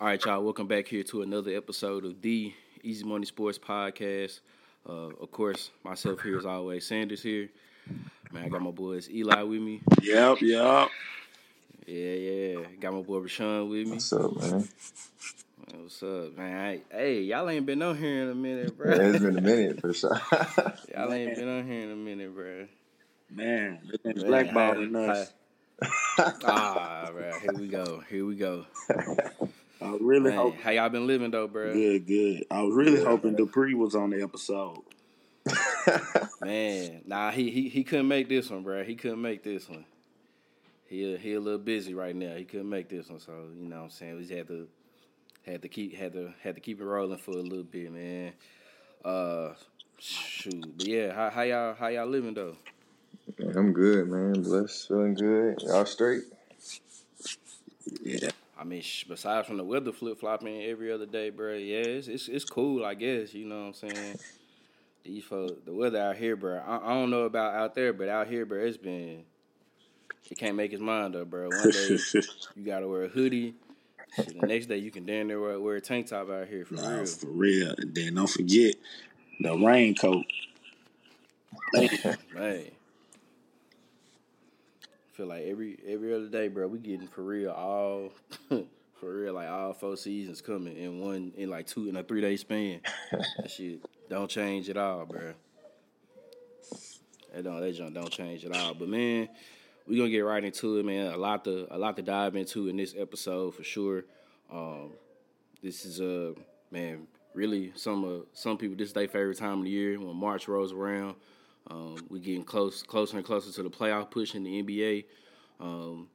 All right, y'all, welcome back here to another episode of the Easy Money Sports Podcast. Of course, myself here as always, Sanders here. Man, I got my boys Eli with me. Yep. Yeah. Got my boy Rashawn with me. What's up, man? What's up, man? Hey, y'all ain't been on here in a minute, bro. Yeah, it's been a minute for sure. Y'all ain't been on here in a minute, bro. Man, it's blackballing us. Bro, here we go. I really hope. How y'all been living though, bro? Good. I was really hoping Dupree was on the episode. Man, nah, he couldn't make this one, bro. He a little busy right now. He couldn't make this one, so you know what I'm saying. We just had to keep it rolling for a little bit, man. Shoot, but yeah, how y'all living though? I'm good, man. Blessed, feeling good. Y'all straight? Yeah. I mean, besides from the weather flip-flopping every other day, bro, yeah, it's cool, I guess, you know what I'm saying? These folks, the weather out here, bro, I don't know about out there, but out here, bro, it can't make its mind up, bro. One day, you got to wear a hoodie. The next day, you can damn near wear a tank top out here, for real. For real. And then don't forget the raincoat. Man. Feel like every other day, bro, we getting for real, like all four seasons coming in a 3-day span. That shit don't change at all, bro. That don't change at all. But man, we gonna get right into it, man. A lot to dive into in this episode for sure. This is really some people, this is their favorite time of the year when March rolls around. We're getting closer and closer to the playoff push in the NBA. And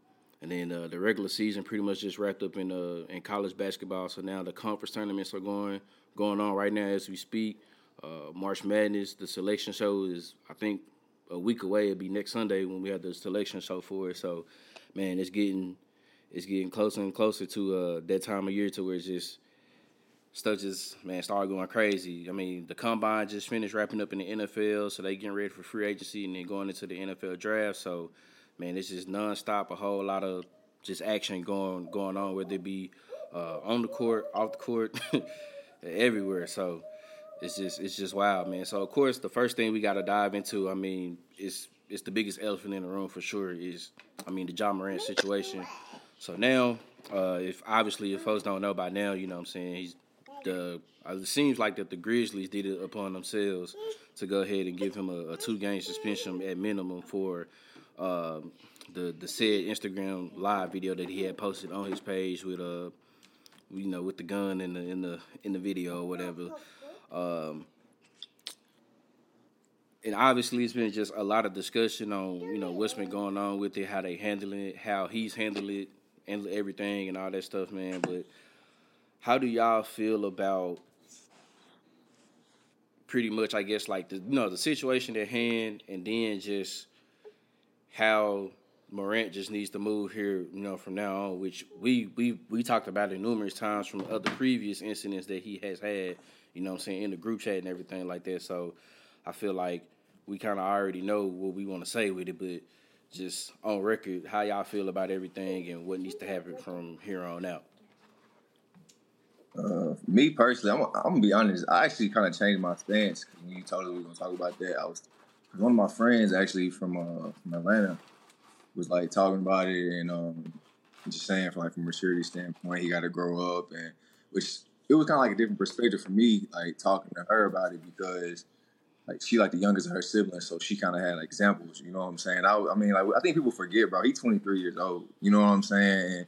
then the regular season pretty much just wrapped up in college basketball. So now the conference tournaments are going on right now as we speak. March Madness, the selection show is, I think, a week away. It'll be next Sunday when we have the selection show for it. So, man, it's getting closer and closer to that time of year to where it's just stuff started going crazy. I mean, the combine just finished wrapping up in the NFL, so they getting ready for free agency and then going into the NFL draft. So, man, it's just nonstop, a whole lot of just action going on, whether it be on the court, off the court, everywhere. So, it's just wild, man. So, of course, the first thing we got to dive into, I mean, it's the biggest elephant in the room for sure the Ja Morant situation. So now, if folks don't know by now, you know what I'm saying, it seems like that the Grizzlies did it upon themselves to go ahead and give him a 2-game suspension at minimum for the said Instagram live video that he had posted on his page with with the gun in the video or whatever. And obviously it's been just a lot of discussion on what's been going on with it, how they handling it, how he's handled everything, and all that stuff, man. But how do y'all feel about pretty much, I guess, like the situation at hand, and then just how Morant just needs to move here, from now on, which we talked about it numerous times from other previous incidents that he has had, in the group chat and everything like that. So I feel like we kind of already know what we want to say with it, but just on record, how y'all feel about everything and what needs to happen from here on out. Me personally, I'm gonna be honest. I actually kind of changed my stance. You told us we were gonna talk about that. One of my friends actually from Atlanta was like talking about it and just saying from a maturity standpoint, he got to grow up, and which it was kind of like a different perspective for me, like talking to her about it because like she like the youngest of her siblings, so she kind of had examples. You know what I'm saying? I think people forget, bro. He's 23 years old. You know what I'm saying?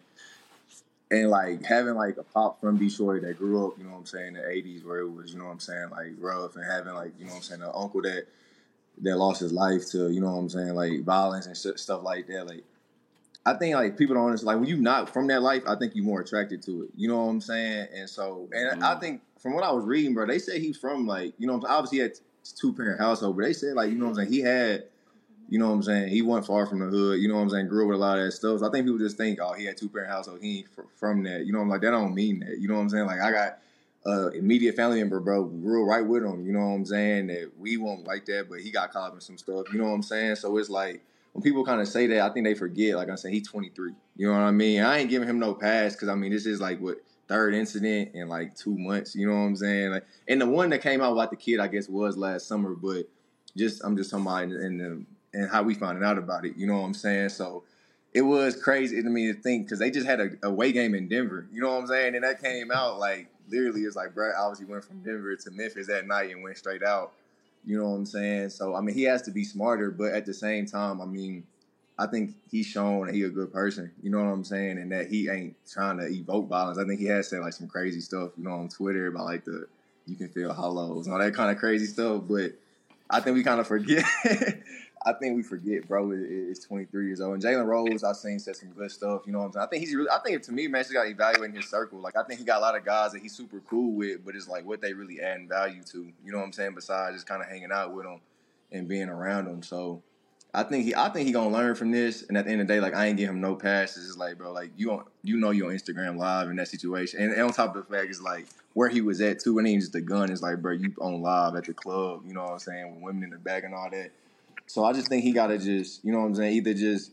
And having a pop from Detroit that grew up, in the 80s where it was, rough, and having an uncle that lost his life to, violence and stuff like that. I think people don't understand, when you're not from that life, I think you're more attracted to it. You know what I'm saying? And so, I think from what I was reading, bro, they said he's from obviously he had 2-parent household, but they said he had, he wasn't far from the hood, grew up with a lot of that stuff. So I think people just think, oh, he had 2-parent household, he ain't from that. That don't mean that. I got immediate family member, bro, grew right with him, that we won't like that, but he got caught up in some stuff, So it's when people kind of say that, I think they forget, he's 23, I ain't giving him no pass because, this is what third incident in like 2 months. You know what I'm saying? Like, and the one that came out about the kid, I guess, was last summer. But I'm just talking about and how we found out about it. You know what I'm saying? So it was crazy to me to think, because they just had a away game in Denver. You know what I'm saying? And that came out like literally, it's like Brad obviously went from Denver to Memphis that night and went straight out. You know what I'm saying? So, I mean, he has to be smarter, but at the same time, I mean, I think he's shown that he's a good person. You know what I'm saying? And that he ain't trying to evoke violence. I think he has said, like, some crazy stuff, you know, on Twitter about, like, the you can feel hollows and all that kind of crazy stuff. But I think we kind of forget. I think we forget, bro, is 23 years old. And Jalen Rose, I've seen, said some good stuff. You know what I'm saying? I think he's really – I think, to me, man, he's got to evaluate in his circle. Like, I think he got a lot of guys that he's super cool with, but it's, like, what they really adding value to. You know what I'm saying? Besides just kind of hanging out with them and being around them. So, I think he going to learn from this. And at the end of the day, like, I ain't give him no passes. It's like, bro, like, you know you're on Instagram Live in that situation. And on top of the fact, it's like where he was at, too. And even just the gun is like, bro, you on live at the club. You know what I'm saying? With women in the back and all that. So I just think he got to just, you know what I'm saying, either just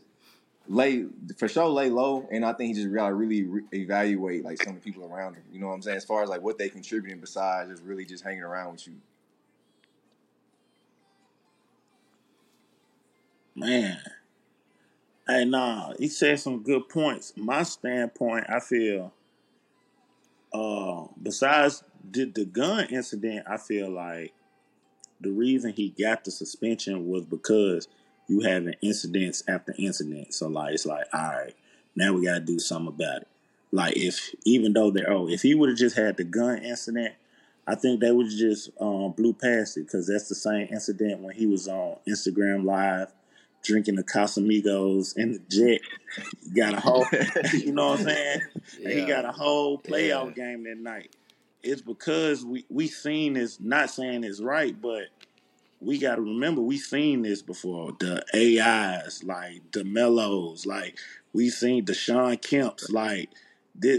lay low, and I think he just got to really evaluate, like, some of the people around him, you know what I'm saying, as far as, like, what they contributing besides just really just hanging around with you. Man. Hey, nah, he said some good points. My standpoint, I feel, besides the gun incident, I feel like, the reason he got the suspension was because you having incidents after incidents. So, like, it's like, all right, now we got to do something about it. Like, if he would have just had the gun incident, I think they would just blew past it, because that's the same incident when he was on Instagram Live drinking the Casamigos in the jet. He got a whole, you know what I'm saying? Yeah. And he got a whole playoff game that night. It's because we seen this, not saying it's right, but we got to remember we seen this before. The AIs, like the Mellos, like we seen Deshaun Kemps, like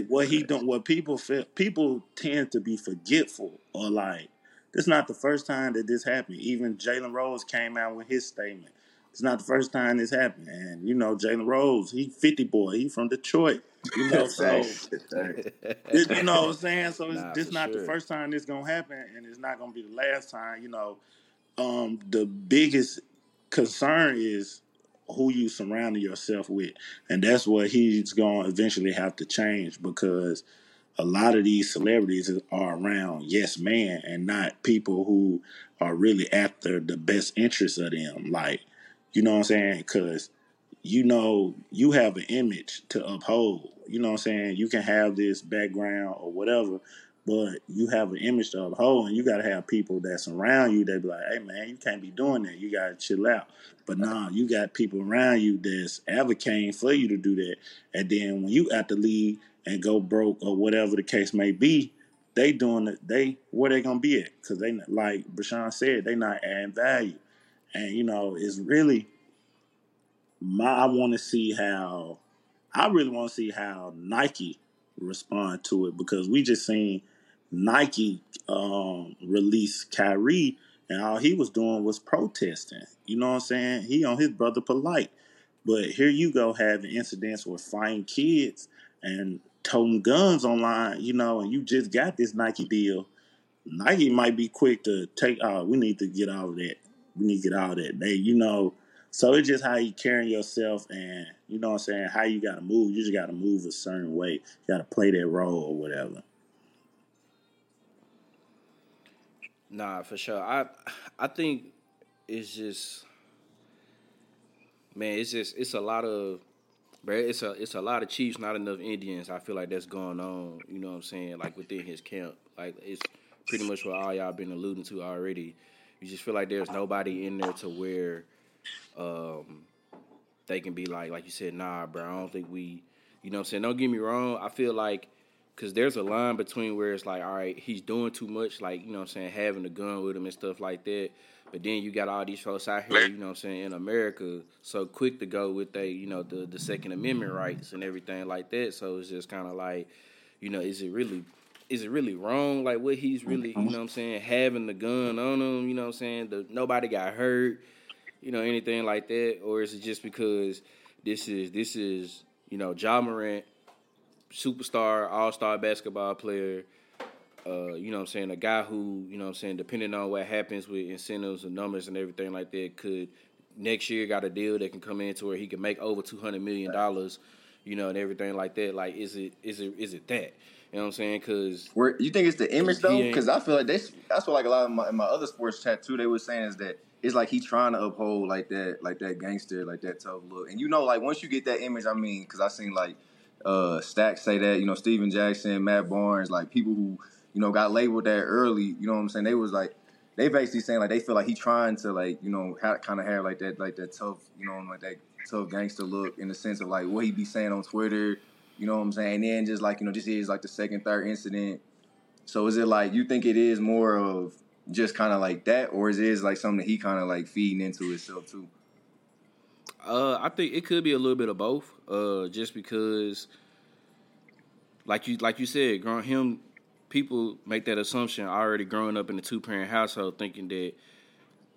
what he done, what people feel, people tend to be forgetful, or like, it's not the first time that this happened. Even Jalen Rose came out with his statement. It's not the first time this happened. And, you know, Jalen Rose, he 50 boy. He from Detroit. You know, so, you know what I'm saying? So this not the first time this going to happen, and it's not going to be the last time. You know, the biggest concern is who you surround yourself with. And that's what he's going to eventually have to change, because a lot of these celebrities are around yes man and not people who are really after the best interests of them. Like, you know what I'm saying? Because, you know, you have an image to uphold. You know what I'm saying? You can have this background or whatever, but you have an image to uphold, and you got to have people that surround you that be like, hey, man, you can't be doing that. You got to chill out. But nah, you got people around you that's advocating for you to do that. And then when you out the league and go broke or whatever the case may be, they doing it. Where they going to be at? Because they, like Brashawn said, they not adding value. And, you know, it's really I really want to see how Nike respond to it, because we just seen Nike release Kyrie, and all he was doing was protesting. You know what I'm saying? He on his brother polite. But here you go having incidents with fighting kids and toting guns online, you know, and you just got this Nike deal. Nike might be quick to take, we need to get all of that. We need to get all of that. They, you know, so it's just how you carrying yourself, and, you know what I'm saying, how you got to move. You just got to move a certain way. You got to play that role or whatever. Nah, for sure. I think it's just, man, it's a lot of Chiefs, not enough Indians. I feel like that's going on, you know what I'm saying, like within his camp. Like, it's pretty much what all y'all been alluding to already. You just feel like there's nobody in there to where they can be like you said, nah, bro, I don't think we, you know what I'm saying? Don't get me wrong. I feel like, because there's a line between where it's like, all right, he's doing too much, like, you know what I'm saying, having a gun with him and stuff like that. But then you got all these folks out here, you know what I'm saying, in America, so quick to go with they, you know, the Second Amendment rights and everything like that. So it's just kind of like, you know, is it really wrong? Like, what he's really, you know what I'm saying, having the gun on him, you know what I'm saying? Nobody got hurt, you know, anything like that? Or is it just because this is you know, Ja Morant superstar, all-star basketball player, you know what I'm saying, a guy who, you know what I'm saying, depending on what happens with incentives and numbers and everything like that, could next year got a deal that can come into where he can make over $200 million, you know, and everything like that. Like, is it that? You know what I'm saying? Because you think it's the image though? Because I feel like that's what like a lot of my other sports chat too. They were saying is that it's like he's trying to uphold like that gangster, like that tough look. And you know, like once you get that image, I mean, because I seen like Stack say that, you know, Steven Jackson, Matt Barnes, like people who, you know, got labeled that early. You know what I'm saying? They was like they basically saying like they feel like he trying to like, you know, kind of have like that tough, you know, like that tough gangster look in the sense of like what he be saying on Twitter. You know what I'm saying? And then just like, you know, this is like the second, third incident. So is it like you think it is more of just kind of like that, or is it like something that he kind of like feeding into himself too? I think it could be a little bit of both. Just because, like you said, people make that assumption already growing up in a 2-parent household, thinking that,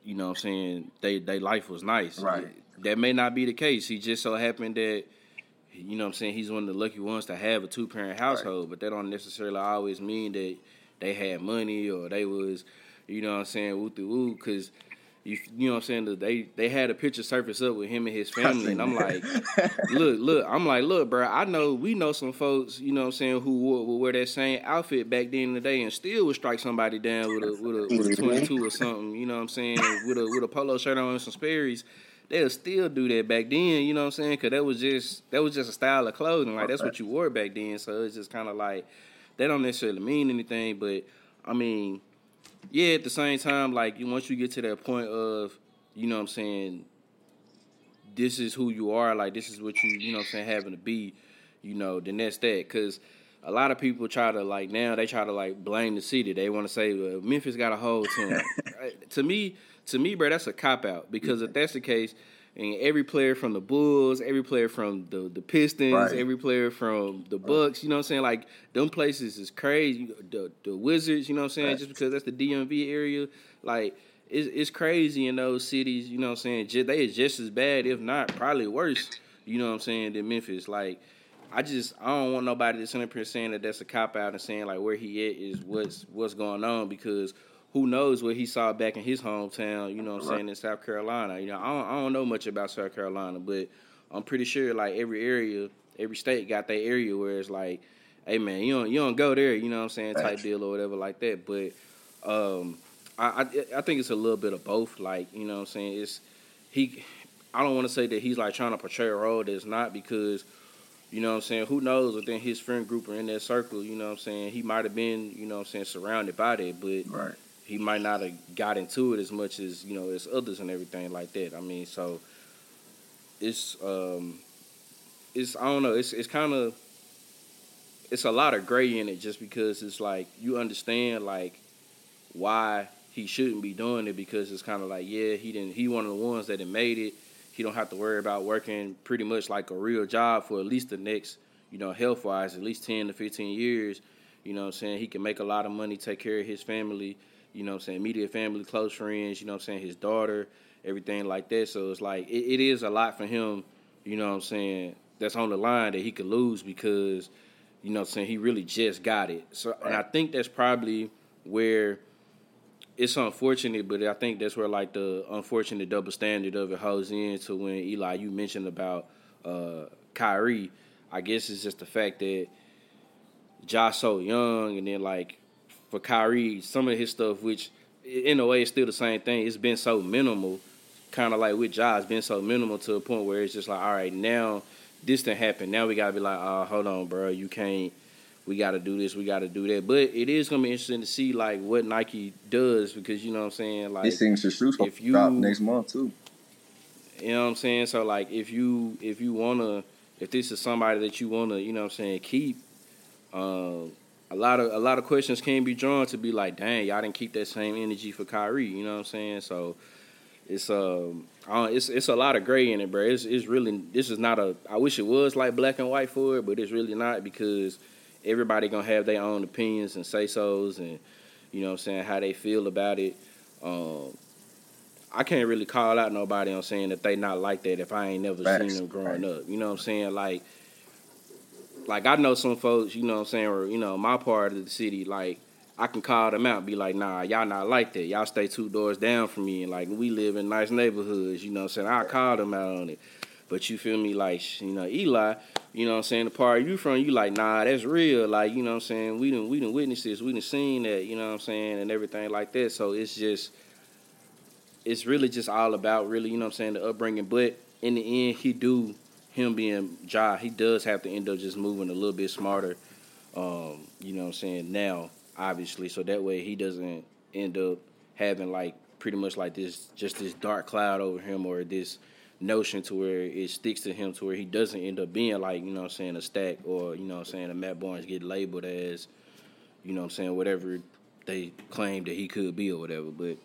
you know what I'm saying, they life was nice. Right. That may not be the case. He just so happened that, you know what I'm saying, he's one of the lucky ones to have a 2-parent household, right. But that don't necessarily always mean that they had money or they was, you know what I'm saying, woo-thoo-woo, because, you know what I'm saying, they had a picture surface up with him and his family, and I'm like, look, bro, we know some folks, you know what I'm saying, who would wear that same outfit back then in the day and still would strike somebody down with a 22 or something, you know what I'm saying, with a polo shirt on and some Sperry's. They'll still do that back then, you know what I'm saying? Because that was just a style of clothing. Like, that's what you wore back then. So it's just kind of like, they don't necessarily mean anything. But, I mean, yeah, at the same time, like, once you get to that point of, you know what I'm saying, this is who you are. Like, this is what you, you know what I'm saying, having to be, you know, then that's that. Because a lot of people try to, like, now they try to, like, blame the city. They want to say, well, Memphis got a whole team. To me, bro, that's a cop-out, because if that's the case, and every player from the Bulls, every player from the Pistons, right. Every player from the Bucks, you know what I'm saying? Like, them places is crazy. The Wizards, you know what I'm saying? Right. Just because that's the DMV area, like, it's crazy in those cities, you know what I'm saying? They is just as bad, if not probably worse, you know what I'm saying, than Memphis. Like, I don't want nobody that's 100% saying that that's a cop-out and saying, like, where he at is what's going on, because who knows what he saw back in his hometown, you know what I'm saying, in South Carolina. You know, I don't know much about South Carolina, but I'm pretty sure, like, every area, every state got their area where it's like, hey, man, you don't go there, you know what I'm saying, type deal or whatever like that. But I think it's a little bit of both. Like, you know what I'm saying, I don't want to say that he's, like, trying to portray a role that's not, because, you know what I'm saying, who knows within his friend group or in that circle, you know what I'm saying, he might have been, you know what I'm saying, surrounded by that, but right. He might not have got into it as much as, you know, as others and everything like that. I mean, so it's I don't know. It's a lot of gray in it, just because it's like you understand like why he shouldn't be doing it, because it's kind of like, yeah, he one of the ones that had made it. He don't have to worry about working pretty much like a real job for at least the next, you know, health wise, at least 10 to 15 years. You know what I'm saying? He can make a lot of money, take care of his family. You know what I'm saying, immediate family, close friends, you know what I'm saying, his daughter, everything like that. So it's like it is a lot for him, you know what I'm saying, that's on the line that he could lose, because, you know what I'm saying, he really just got it. So, and I think that's probably where it's unfortunate, but I think that's where, like, the unfortunate double standard of it holds in to when, Eli, you mentioned about Kyrie. I guess it's just the fact that Ja's so young, and then, like, for Kyrie, some of his stuff, which in a way is still the same thing, it's been so minimal, kind of like with Ja, it's been so minimal to a point where it's just like, all right, now this done happened. Now we got to be like, oh, hold on, bro, you can't, we got to do this, we got to do that. But it is going to be interesting to see, like, what Nike does, because, you know what I'm saying, like, these things should drop next month too. You know what I'm saying? So, like, if this is somebody that you want to, you know what I'm saying, keep, a lot of questions can be drawn to be like, dang, y'all didn't keep that same energy for Kyrie. You know what I'm saying? So it's a lot of gray in it, bro. It's really, this is not I wish it was like black and white for it, but it's really not, because everybody gonna have their own opinions and say-sos and, you know what I'm saying, how they feel about it. I can't really call out nobody on saying that they not like that if I ain't never seen them growing up. You know what I'm saying? Like, Like, I know some folks, you know what I'm saying, or, you know, my part of the city, like, I can call them out and be like, nah, y'all not like that. Y'all stay two doors down from me. And, like, we live in nice neighborhoods, you know what I'm saying? I'll call them out on it. But you feel me, like, you know, Eli, you know what I'm saying, the part you from, you like, nah, that's real. Like, you know what I'm saying, we done witnessed this, we done seen that, you know what I'm saying, and everything like that. So it's just, it's really just all about, really, you know what I'm saying, the upbringing. But in the end, him being Ja, he does have to end up just moving a little bit smarter, you know what I'm saying, now, obviously. So that way he doesn't end up having, like, pretty much like this, just this dark cloud over him, or this notion to where it sticks to him to where he doesn't end up being, like, you know what I'm saying, a Stack, or, you know what I'm saying, a Matt Barnes, get labeled as, you know what I'm saying, whatever they claim that he could be or whatever. But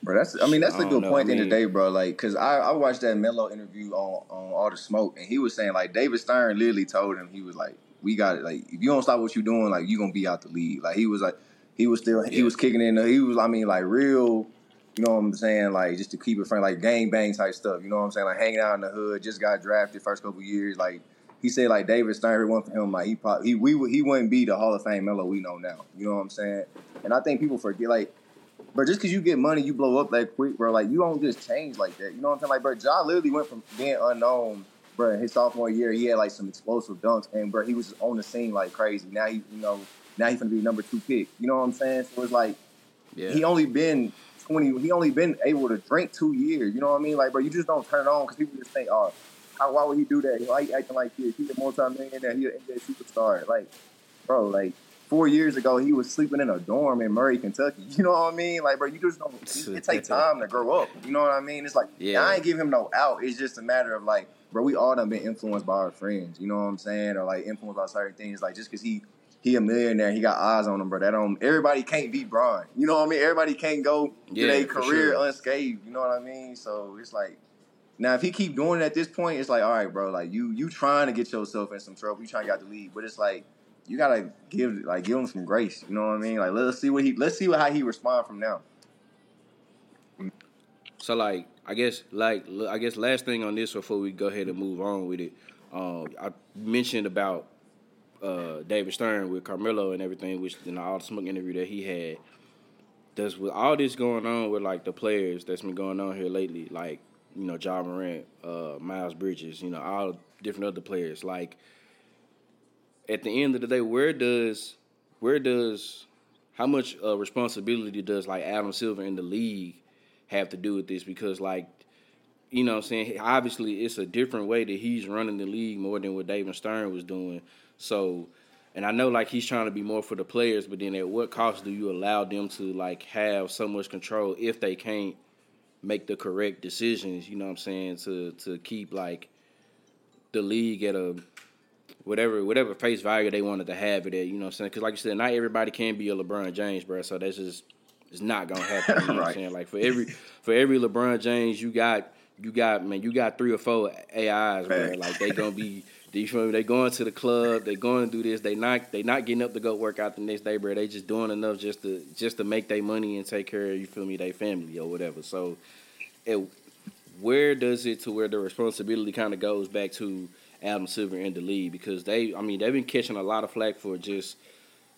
bro, that's a good point at the end of the day, bro. Like, cause I watched that Melo interview on All the Smoke, and he was saying, like, David Stern literally told him, he was like, we got it, like, if you don't stop what you're doing, like, you're gonna be out the league. Like, he was kicking in the, real, you know what I'm saying? Like, just to keep it frank, like, gangbang type stuff. You know what I'm saying? Like, hanging out in the hood, just got drafted first couple years. Like, he said, like, David Stern, everyone for him, like, he wouldn't be the Hall of Fame Melo we know now. You know what I'm saying? And I think people forget, like, bro, just because you get money, you blow up that quick, bro. Like, you don't just change like that. You know what I'm saying? Like, bro, Ja literally went from being unknown, bro, his sophomore year, he had, like, some explosive dunks. And, bro, he was on the scene like crazy. Now, he's going to be number 2 pick. You know what I'm saying? So it's like, he only been able to drink 2 years. You know what I mean? Like, bro, you just don't turn it on because people just think, oh, why would he do that? Why he acting like this? He's a multi-millionaire. He's an NBA superstar. Like, bro, like, 4 years ago, he was sleeping in a dorm in Murray, Kentucky. You know what I mean? Like, bro, you just don't, it takes time to grow up. You know what I mean? It's like, I ain't give him no out. It's just a matter of, like, bro, we all done been influenced by our friends. You know what I'm saying? Or, like, influenced by certain things. Like, just because he a millionaire, he got eyes on him, bro. That don't, everybody can't be Bron. You know what I mean? Everybody can't go to their career unscathed. You know what I mean? So it's like, now if he keep doing it at this point, it's like, all right, bro, like you trying to get yourself in some trouble. You trying to get out the league, but it's like you gotta give him some grace. You know what I mean? Like let's see how he responds from now. So I guess last thing on this before we go ahead and move on with it, I mentioned about. David Stern with Carmelo and everything, which in the All the Smoke interview that he had, does with all this going on with like the players that's been going on here lately, like, you know, Ja Morant, Miles Bridges, you know, all different other players. Like, at the end of the day, how much responsibility does like Adam Silver in the league have to do with this? Because like, you know what I'm saying, obviously it's a different way that he's running the league more than what David Stern was doing. So, and I know, like, he's trying to be more for the players, but then at what cost do you allow them to, like, have so much control if they can't make the correct decisions, you know what I'm saying, to keep, like, the league at a whatever face value they wanted to have it at, you know what I'm saying? Because, like you said, not everybody can be a LeBron James, bro, so that's just it's not going to happen, you know right. What I'm saying? Like, for every LeBron James, you got 3 or 4 AIs, bro. Like, they going to be... You feel me? They going to the club. They going to do this. They not getting up to go work out the next day, bro. They just doing enough just to make their money and take care of, you feel me, their family or whatever. So, where does it to where the responsibility kind of goes back to Adam Silver and the league? Because they've been catching a lot of flack for just,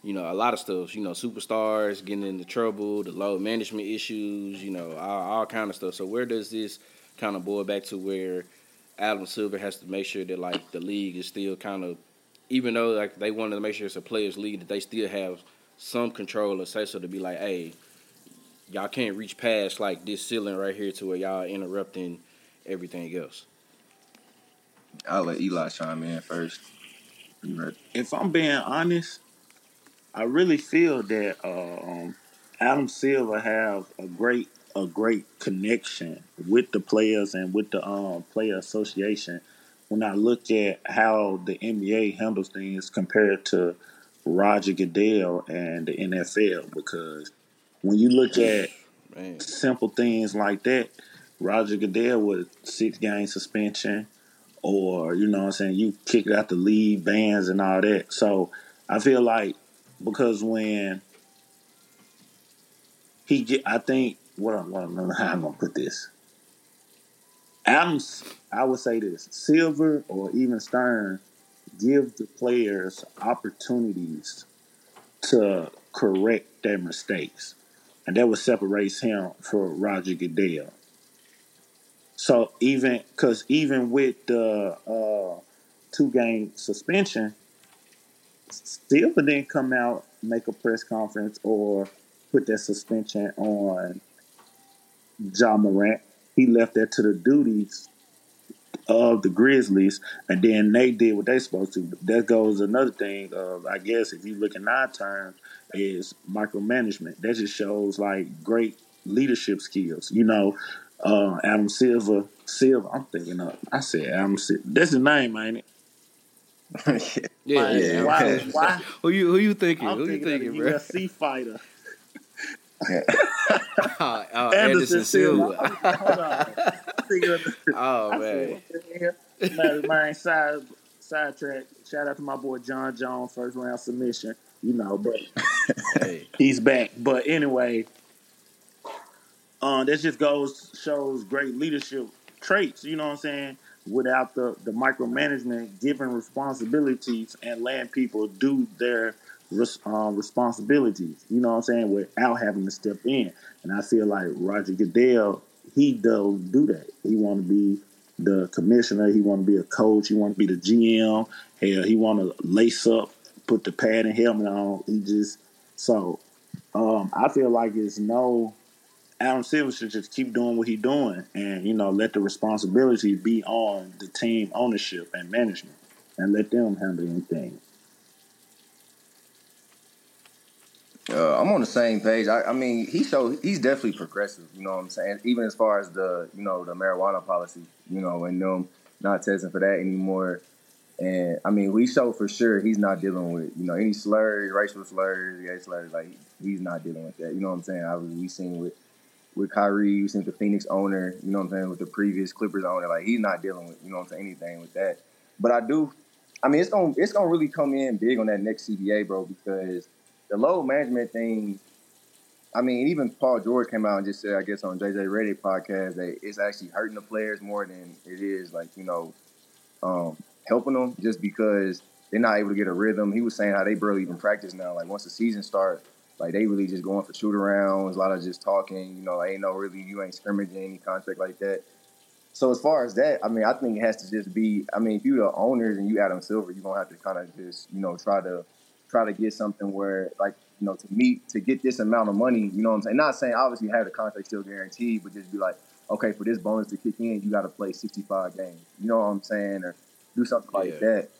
you know, a lot of stuff. You know, superstars getting into trouble, the low management issues, you know, all kind of stuff. So where does this kind of boil back to where Adam Silver has to make sure that, like, the league is still kind of, even though, like, they wanted to make sure it's a players' league, that they still have some control or say so to be like, hey, y'all can't reach past, like, this ceiling right here to where y'all interrupting everything else? I'll let Eli chime in first. If I'm being honest, I really feel that Adam Silver have a great connection with the players and with the player association. When I look at how the NBA handles things compared to Roger Goodell and the NFL, because when you look at simple things like that, Roger Goodell with 6-game suspension, or, you know what I'm saying, you kicked out the league, bans and all that. So I feel like because when how I'm gonna put this. I would say this: Silver or even Stern give the players opportunities to correct their mistakes. And that what separates him from Roger Goodell. So even with the 2-game suspension, Silver didn't come out, make a press conference, or put that suspension on Ja Morant. He left that to the duties of the Grizzlies, and then they did what they supposed to. That goes another thing of, I guess, if you look in our terms, is micromanagement. That just shows, like, great leadership skills. You know, Adam Silver, I'm thinking of, I said Adam Silver. That's his name, ain't it? Yeah. Why? Who you thinking? I'm thinking bro? UFC fighter. Anderson Silva. Hold on. Oh, man. My sidetrack. Shout out to my boy John Jones, first round submission. You know, but he's back. But anyway, that just shows great leadership traits. You know what I'm saying? Without the micromanagement, giving responsibilities and letting people do their responsibilities. You know what I'm saying? Without having to step in. And I feel like Roger Goodell, he don't do that. He want to be the commissioner. He want to be a coach. He want to be the GM. Hell, he want to lace up, put the pad and helmet on. He just I feel like it's no. Adam Silver should just keep doing what he's doing and, you know, let the responsibility be on the team ownership and management and let them handle anything. I'm on the same page. I mean, he's definitely progressive, you know what I'm saying? Even as far as the, you know, the marijuana policy, you know, and them not testing for that anymore. And, I mean, we show for sure he's not dealing with, you know, any slurs, racial slurs, gay slurs. Like, he's not dealing with that, you know what I'm saying? Obviously, we seen with Kyrie, we seen the Phoenix owner, you know what I'm saying, with the previous Clippers owner. Like, he's not dealing with, you know what I'm saying, anything with that. But it's gonna really come in big on that next CBA, bro, because the load management thing, I mean, even Paul George came out and just said, I guess, on JJ Redick podcast, that it's actually hurting the players more than it is, like, you know, helping them just because they're not able to get a rhythm. He was saying how they barely even practice now. Like, once the season starts, like, they really just going for shoot-arounds, a lot of just talking, you know, you ain't scrimmaging any contract like that. So as far as that, I mean, I think it has to just be, I mean, if you the owners and you Adam Silver, you're going to have to kind of just, you know, try to get something where, like, you know, to get this amount of money, you know what I'm saying? Not saying obviously have the contract still guaranteed, but just be like, okay, for this bonus to kick in, you got to play 65 games. You know what I'm saying? Or do something like that.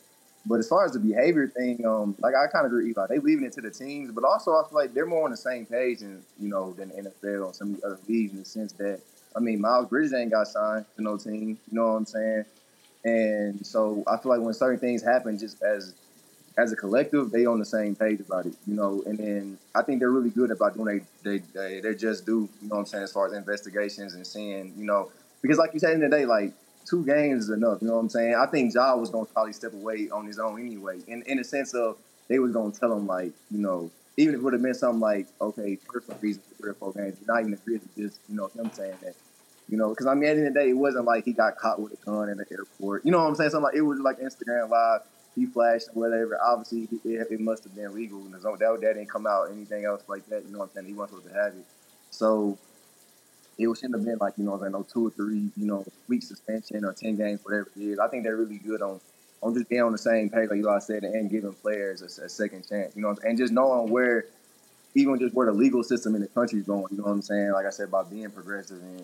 But as far as the behavior thing, like, I kind of agree with Eli. They leaving it to the teams, but also I feel like they're more on the same page, and you know, than the NFL and some of the other leagues in the sense that, I mean, Miles Bridges ain't got signed to no team. You know what I'm saying? And so I feel like when certain things happen, just as a collective, they on the same page about it, you know. And then I think they're really good about doing they just do, you know what I'm saying, as far as investigations and seeing, you know, because like you said in the day, like, 2 games is enough, you know what I'm saying? I think Ja was going to probably step away on his own anyway, in the sense of they was going to tell him, like, you know, even if it would have been something like, okay, personal reasons for 3 or 4 games, not even the reason, just, you know, him saying that. You know, because, I mean, at the end of the day, it wasn't like he got caught with a gun in the airport. You know what I'm saying? Something like, it was like Instagram Live. He flashed or whatever. Obviously, it must have been legal. And that didn't come out, anything else like that. You know what I'm saying? He wasn't supposed to have it. So it shouldn't have been like, you know what I'm saying, no 2 or 3, you know, week suspension or 10 games, whatever it is. I think they're really good on just being on the same page, like Eli said, and giving players a second chance. You know what I'm saying? And just knowing where the legal system in the country is going. You know what I'm saying? Like I said, by being progressive and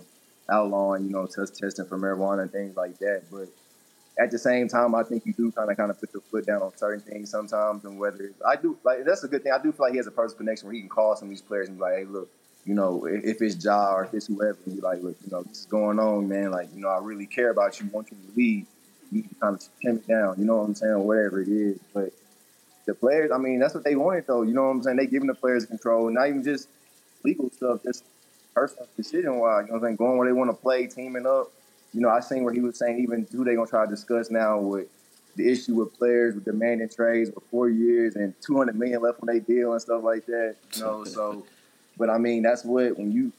outlawing, you know, testing for marijuana and things like that. But at the same time, I think you do kind of put your foot down on certain things sometimes, and whether I do, like, that's a good thing. I do feel like he has a personal connection where he can call some of these players and be like, hey, look, you know, if it's Ja or if it's whoever, and be like, look, you know, this is going on, man. Like, you know, I really care about you, want you to leave. You can kind of trim it down, you know what I'm saying, whatever it is. But the players, I mean, that's what they wanted, though. You know what I'm saying? They giving the players control, not even just legal stuff, just personal decision-wise. You know what I'm saying? Going where they want to play, teaming up. You know, I seen where he was saying even who they going to try to discuss now with the issue with players with demanding trades for 4 years and $200 million left on their deal and stuff like that, you know. So, but, I mean, that's what – when you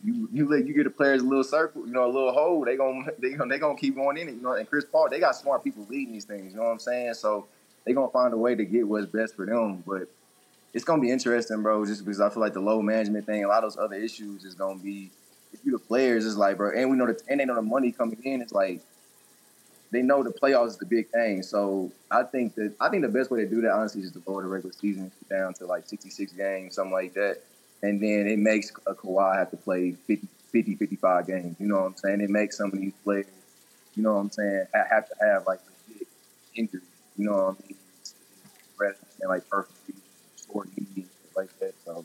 give the players a little circle, you know, a little hole, they're going to keep going in it. You know, and Chris Paul, they got smart people leading these things, you know what I'm saying? So they're going to find a way to get what's best for them. But it's going to be interesting, bro, just because I feel like the low management thing, a lot of those other issues is going to be, if you the players, it's like, bro, and we know that, and they know the money coming in, it's like, they know the playoffs is the big thing. So I think the best way to do that, honestly, is to lower the regular season down to like 66 games, something like that. And then it makes a Kawhi have to play 55 games. You know what I'm saying? It makes some of these players, you know what I'm saying, have to have like legit injuries. You know what I mean? Rest and like perfect short knees, like that. So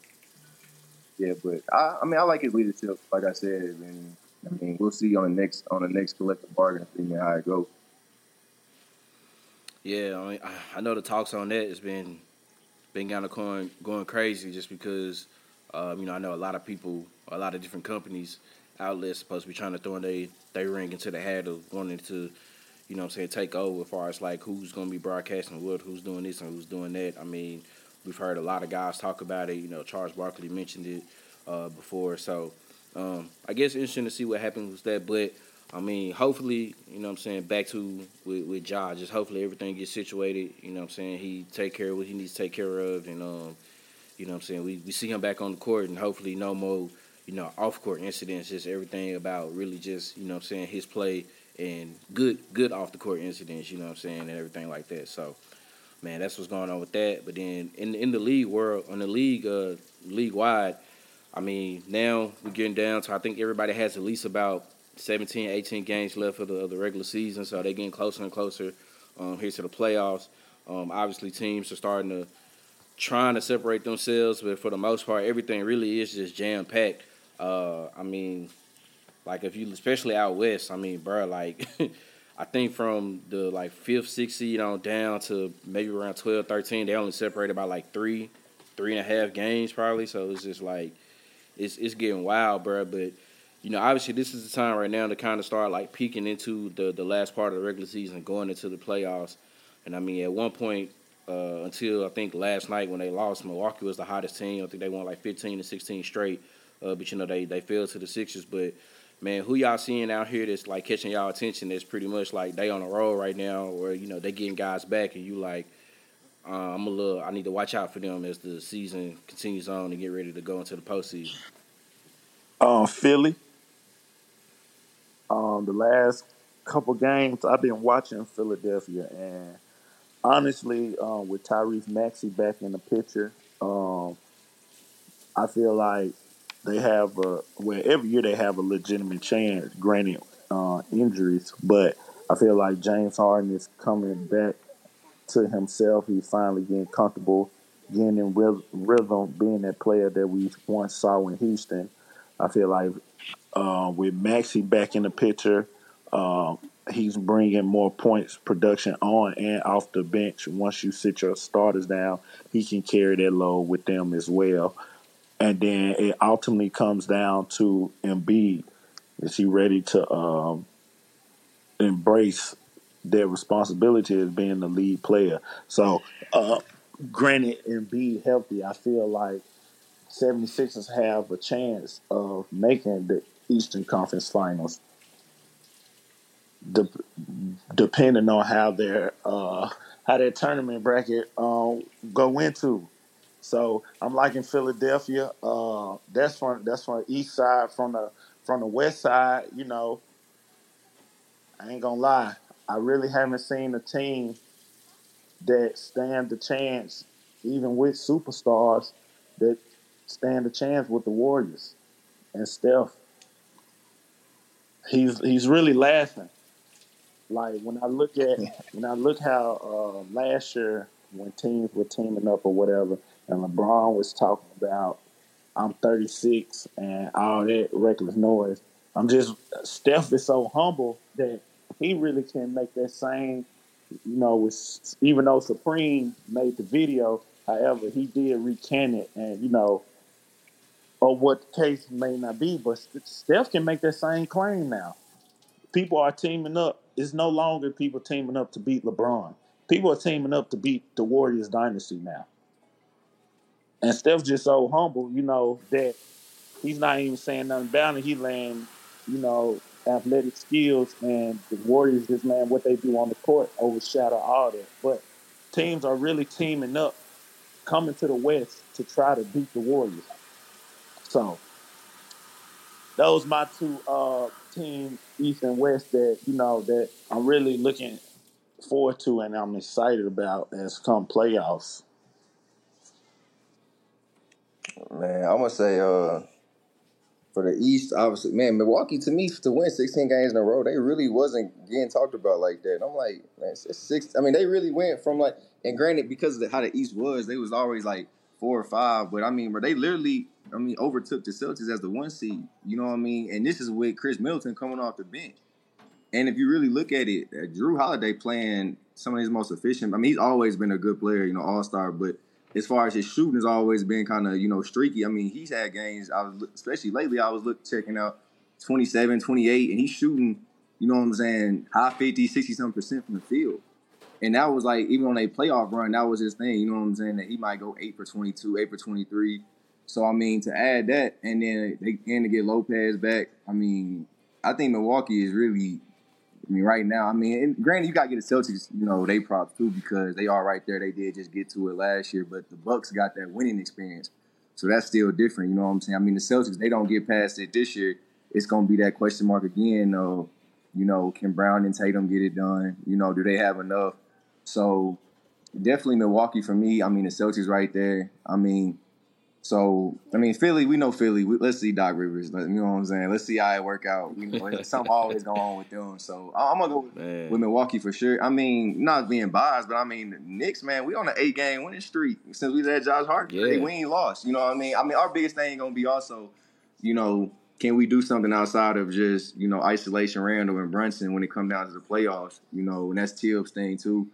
yeah, but I mean, I like his leadership, like I said, and I mean, we'll see on the next collective bargaining agreement how it goes. Yeah, I mean, I know the talks on that has been kind of going crazy just because, you know, I know a lot of people, a lot of different companies, outlets supposed to be trying to throw their ring into the hat of wanting to, you know what I'm saying, take over as far as like who's going to be broadcasting what, who's doing this and who's doing that. I mean, we've heard a lot of guys talk about it. You know, Charles Barkley mentioned it before, so. I guess it's interesting to see what happens with that, but I mean, hopefully, you know what I'm saying, back to with Ja, just hopefully everything gets situated, you know what I'm saying, he take care of what he needs to take care of, and you know what I'm saying, we see him back on the court, and hopefully no more, you know, off-court incidents, just everything about really just, you know what I'm saying, his play and good off-the-court incidents, you know what I'm saying, and everything like that, so, man, that's what's going on with that, but then in the league world, on the league, league-wide, I mean, now we're getting down to, I think everybody has at least about 17, 18 games left of the regular season, so they're getting closer and closer here to the playoffs. Obviously, teams are trying to separate themselves, but for the most part, everything really is just jam-packed. I mean, like, if you, especially out west, I mean, bro, like, I think from the, like, 5th, 6th seed on down to maybe around 12, 13, they only separated by, like, three and a half games probably, so it's just like, It's getting wild, bro. But, you know, obviously this is the time right now to kind of start, like, peeking into the last part of the regular season, going into the playoffs. And, I mean, at one point until, I think, last night when they lost, Milwaukee was the hottest team. I think they won, like, 15 to 16 straight. But, you know, they fell to the Sixers. But, man, who y'all seeing out here that's, like, catching y'all attention that's pretty much, like, they on a roll right now or, you know, they getting guys back and you, like, I need to watch out for them as the season continues on and get ready to go into the postseason. Philly. The last couple games I've been watching Philadelphia, and honestly, with Tyrese Maxey back in the picture, I feel like they have every year they have a legitimate chance, granted injuries, but I feel like James Harden is coming back to himself. He's finally getting comfortable, getting in rhythm, being that player that we once saw in Houston. I feel like with Maxey back in the picture, he's bringing more points production on and off the bench. Once you sit your starters down, he can carry that load with them as well. And then it ultimately comes down to Embiid. Is he ready to embrace their responsibility as being the lead player? So, granted, and be healthy, I feel like 76ers have a chance of making the Eastern Conference Finals, depending on how their tournament bracket go into. So, I'm liking Philadelphia. That's from the East side. From the West side, you know, I ain't gonna lie, I really haven't seen a team that stand a chance, even with superstars, that stand a chance with the Warriors and Steph. He's really laughing. Like when I look how last year when teams were teaming up or whatever, and LeBron was talking about I'm 36 and all that reckless noise. Steph is so humble that he really can make that same, you know, even though Supreme made the video, however, he did recant it and, you know, or what the case may not be, but Steph can make that same claim now. People are teaming up. It's no longer people teaming up to beat LeBron. People are teaming up to beat the Warriors dynasty now. And Steph's just so humble, you know, that he's not even saying nothing about it. He laying, you know, athletic skills and the Warriors, just, man, what they do on the court overshadow all that. But teams are really teaming up, coming to the West to try to beat the Warriors. So those my two teams, East and West, that, you know, that I'm really looking forward to and I'm excited about as come playoffs. Man, I'm going to say for the East, obviously, man, Milwaukee, to me, to win 16 games in a row, they really wasn't getting talked about like that. And I'm like, man, it's six. I mean, they really went from like, and granted, because of how the East was, they was always like 4 or 5. But, I mean, where they literally, I mean, overtook the Celtics as the 1 seed. You know what I mean? And this is with Chris Middleton coming off the bench. And if you really look at it, Drew Holiday playing some of his most efficient. I mean, he's always been a good player, you know, all-star. But as far as his shooting has always been kind of, you know, streaky. I mean, he's had games, especially lately, I was checking out 27, 28, and he's shooting, you know what I'm saying, high 50, 60-something% from the field. And that was like, even on a playoff run, that was his thing, you know what I'm saying, that he might go 8 for 22, 8 for 23. So, I mean, to add that and then to get Lopez back, I mean, I think Milwaukee is really, I mean, right now, I mean, and granted, you got to get the Celtics, you know, they props too because they are right there. They did just get to it last year, but the Bucks got that winning experience. So that's still different, you know what I'm saying? I mean, the Celtics, they don't get past it this year. It's going to be that question mark again of, you know, can Brown and Tatum get it done? You know, do they have enough? So definitely Milwaukee for me. I mean, the Celtics right there. I mean, so, I mean, Philly, we know Philly. Let's see Doc Rivers. You know what I'm saying? Let's see how it work out. You know, something always going on with them. So, I'm going to go with Milwaukee for sure. I mean, not being biased, but I mean, the Knicks, man, we on an 8-game winning streak. Since we had Josh Hart, we ain't lost. You know what I mean? I mean, our biggest thing going to be also, you know, can we do something outside of just, you know, isolation Randall and Brunson when it comes down to the playoffs? You know, and that's Tibbs' thing too.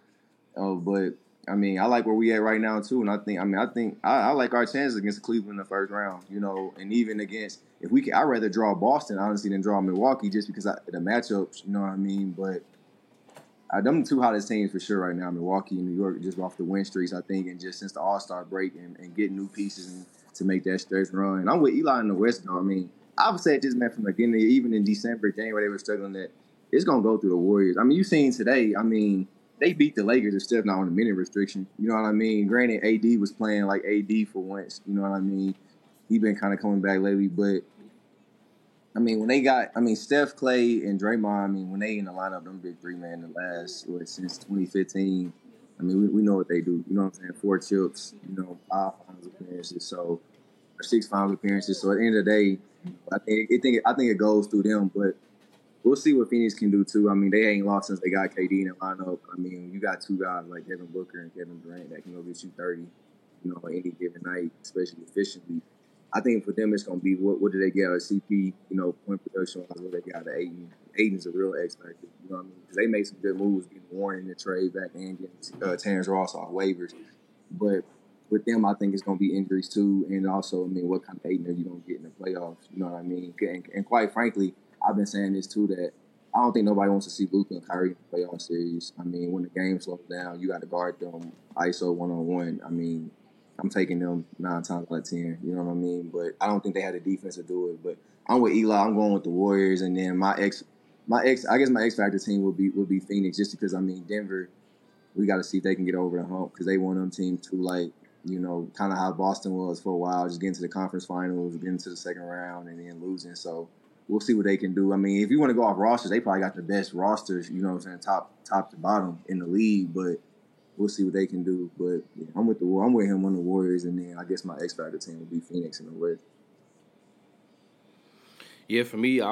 But I mean, I like where we at right now too, and I like our chances against Cleveland in the first round, you know, and even against if we can, I'd rather draw Boston honestly than draw Milwaukee just because the matchups, you know what I mean. But them two hottest teams for sure right now, Milwaukee and New York, just off the win streaks, I think, and just since the All-Star break and getting new pieces and to make that stretch run. And I'm with Eli in the West though. I mean, I've said this man from the beginning, even in December, January they were struggling that it's gonna go through the Warriors. I mean, you seen today. I mean, they beat the Lakers if Steph not on the minute restriction. You know what I mean? Granted, AD was playing like AD for once. You know what I mean? He's been kind of coming back lately. But, I mean, when they got – I mean, Steph, Clay, and Draymond, I mean, when they in the lineup, them big three, man, the last – since 2015, I mean, we know what they do. You know what I'm saying? 4 chips, you know, 5 finals appearances. So – or 6 finals appearances. So, at the end of the day, I think it goes through them. But – we'll see what Phoenix can do, too. I mean, they ain't lost since they got KD in the lineup. I mean, you got two guys like Devin Booker and Kevin Durant that can go get you 30, you know, any given night, especially efficiently. I think for them it's going to be what do they get out of CP, you know, point production, what they got out of Aiden. Aiden's a real X-factor, you know what I mean? Because they made some good moves, getting Warren in the trade back and getting Terrence Ross off waivers. But with them, I think it's going to be injuries, too. And also, I mean, what kind of Aiden are you going to get in the playoffs? You know what I mean? And quite frankly, I've been saying this, too, that I don't think nobody wants to see Luka and Kyrie play on series. I mean, when the game slows down, you got to guard them ISO one-on-one. I mean, I'm taking them 9 times out of 10. You know what I mean? But I don't think they had the defense to do it. But I'm with Eli. I'm going with the Warriors. And then my X-Factor team would be Phoenix just because, I mean, Denver, we got to see if they can get over the hump because they want them teams to, like, you know, kind of how Boston was for a while, just getting to the conference finals, getting to the second round, and then losing. So we'll see what they can do. I mean, if you want to go off rosters, they probably got the best rosters, you know what I'm saying, top to bottom in the league, but we'll see what they can do. But yeah, I'm with him on the Warriors, and then I guess my X-Factor team will be Phoenix in the West. Yeah, for me, you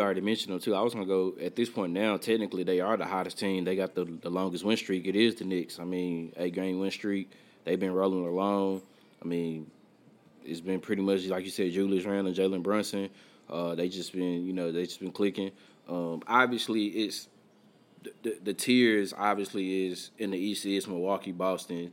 already mentioned them too. I was going to go, at this point now, technically they are the hottest team. They got the longest win streak. It is the Knicks. I mean, 8-game win streak. They've been rolling along. I mean, it's been pretty much, like you said, Julius Randle, Jalen Brunson. They just been clicking. Obviously, it's the tiers. Obviously, is in the East is Milwaukee, Boston,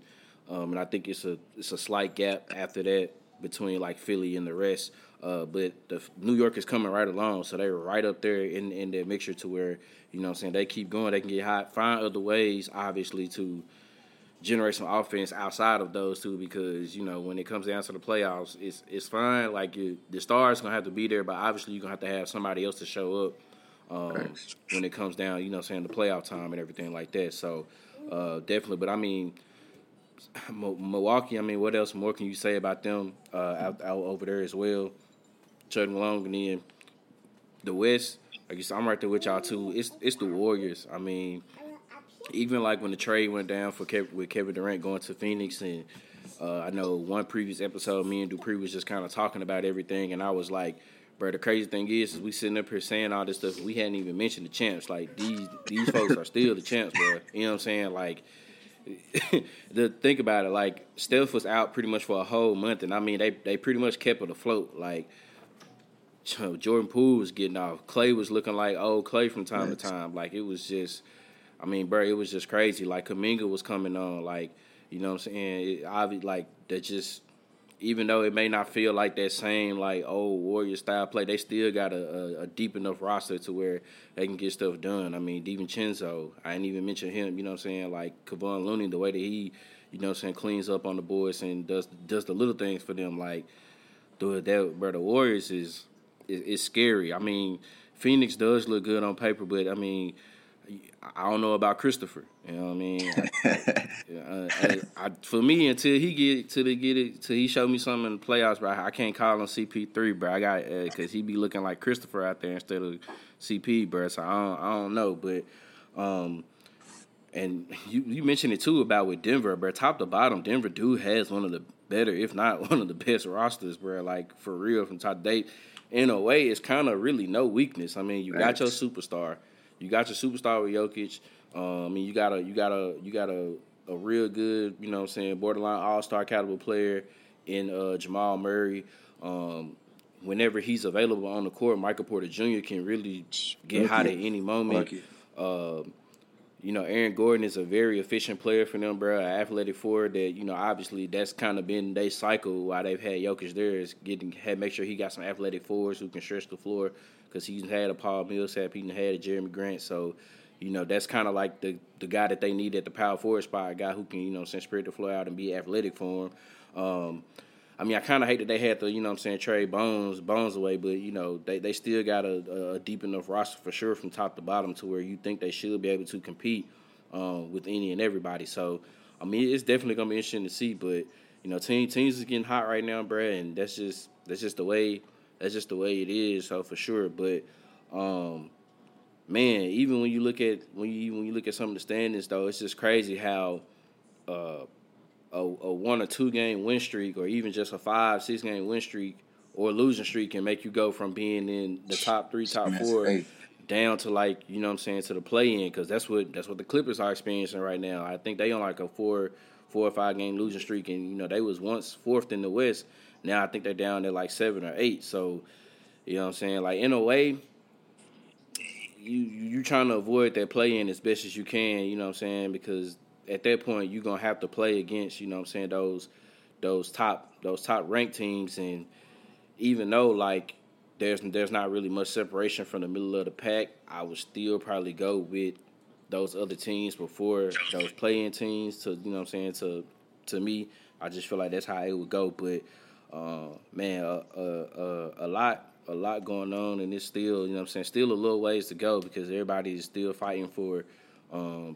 and I think it's a slight gap after that between like Philly and the rest. But New York is coming right along, so they're right up there in that mixture to where, you know what I'm saying, they keep going, they can get hot, find other ways, obviously, to generate some offense outside of those two because, you know, when it comes down to the playoffs, it's fine. Like, the stars going to have to be there, but obviously you're going to have somebody else to show up when it comes down, you know what I'm saying, the playoff time and everything like that. So, definitely. But, I mean, Milwaukee, I mean, what else more can you say about them out over there as well? Chugging along, and then the West, I guess I'm right there with y'all too. It's the Warriors. I mean, even like when the trade went down for with Kevin Durant going to Phoenix, and I know one previous episode, me and Dupree was just kind of talking about everything, and I was like, bro, the crazy thing is we sitting up here saying all this stuff, we hadn't even mentioned the champs. Like, these folks are still the champs, bro. You know what I'm saying? Like, think about it. Like, Steph was out pretty much for a whole month, and I mean, they pretty much kept it afloat. Like, Jordan Poole was getting off. Clay was looking like old Clay from time to time. Like, it was just, I mean, bro, it was just crazy. Like, Kuminga was coming on. Like, you know what I'm saying? Obviously, like, that just, even though it may not feel like that same, like, old Warrior-style play, they still got a deep enough roster to where they can get stuff done. I mean, DiVincenzo, I didn't even mention him, you know what I'm saying? Like, Kevon Looney, the way that he, you know what I'm saying, cleans up on the boys and does the little things for them. Like, dude, that, bro, the Warriors is scary. I mean, Phoenix does look good on paper, but, I mean, I don't know about Christopher. You know what I mean? For me, until he till he show me something in the playoffs, bro, I can't call him CP3, bro. I got because he be looking like Christopher out there instead of CP, bro. So I don't know, but and you mentioned it too about with Denver, bro. Top to bottom, Denver do has one of the better, if not one of the best rosters, bro. Like, for real, from top to date. In a way, it's kind of really no weakness. I mean, you got your superstar. You got your superstar with Jokic. I mean, you got a real good, you know what I'm saying, borderline all-star caliber player in Jamal Murray. Whenever he's available on the court, Michael Porter Jr. can really get hot at any moment. You know, Aaron Gordon is a very efficient player for them, bro. An athletic forward that, you know, obviously that's kind of been their cycle while they've had Jokic there, is make sure he got some athletic forwards who can stretch the floor, because he's had a Paul Millsap, he's had a Jeremy Grant. So, you know, that's kind of like the guy that they need at the power forward spot, a guy who can, you know, spread the floor out and be athletic for him. I mean, I kind of hate that they had to, you know what I'm saying, trade Bones away, but, you know, they still got a deep enough roster for sure from top to bottom to where you think they should be able to compete with any and everybody. So, I mean, it's definitely going to be interesting to see, but, you know, teams is getting hot right now, bro, and that's just the way it is, so for sure. But, man, even when you look at when you look at some of the standings, though, it's just crazy how a 1 or 2 game win streak, or even just a 5-6 game win streak or losing streak, can make you go from being in the top 3, top 4, down to, like, you know what I'm saying, to the play-in, because that's what the Clippers are experiencing right now. I think they on like a 4 or 5 game losing streak, and, you know, they was once 4th in the West. Now I think they're down to like 7 or 8. So, you know what I'm saying, like, in a way, you trying to avoid that play-in as best as you can, you know what I'm saying, because at that point, you're going to have to play against, you know what I'm saying, those top ranked teams. And even though, like, there's not really much separation from the middle of the pack, I would still probably go with those other teams before those play-in teams, to, you know what I'm saying, to me. I just feel like that's how it would go. But, man, a lot going on, and it's still, you know what I'm saying, still a little ways to go, because everybody is still fighting for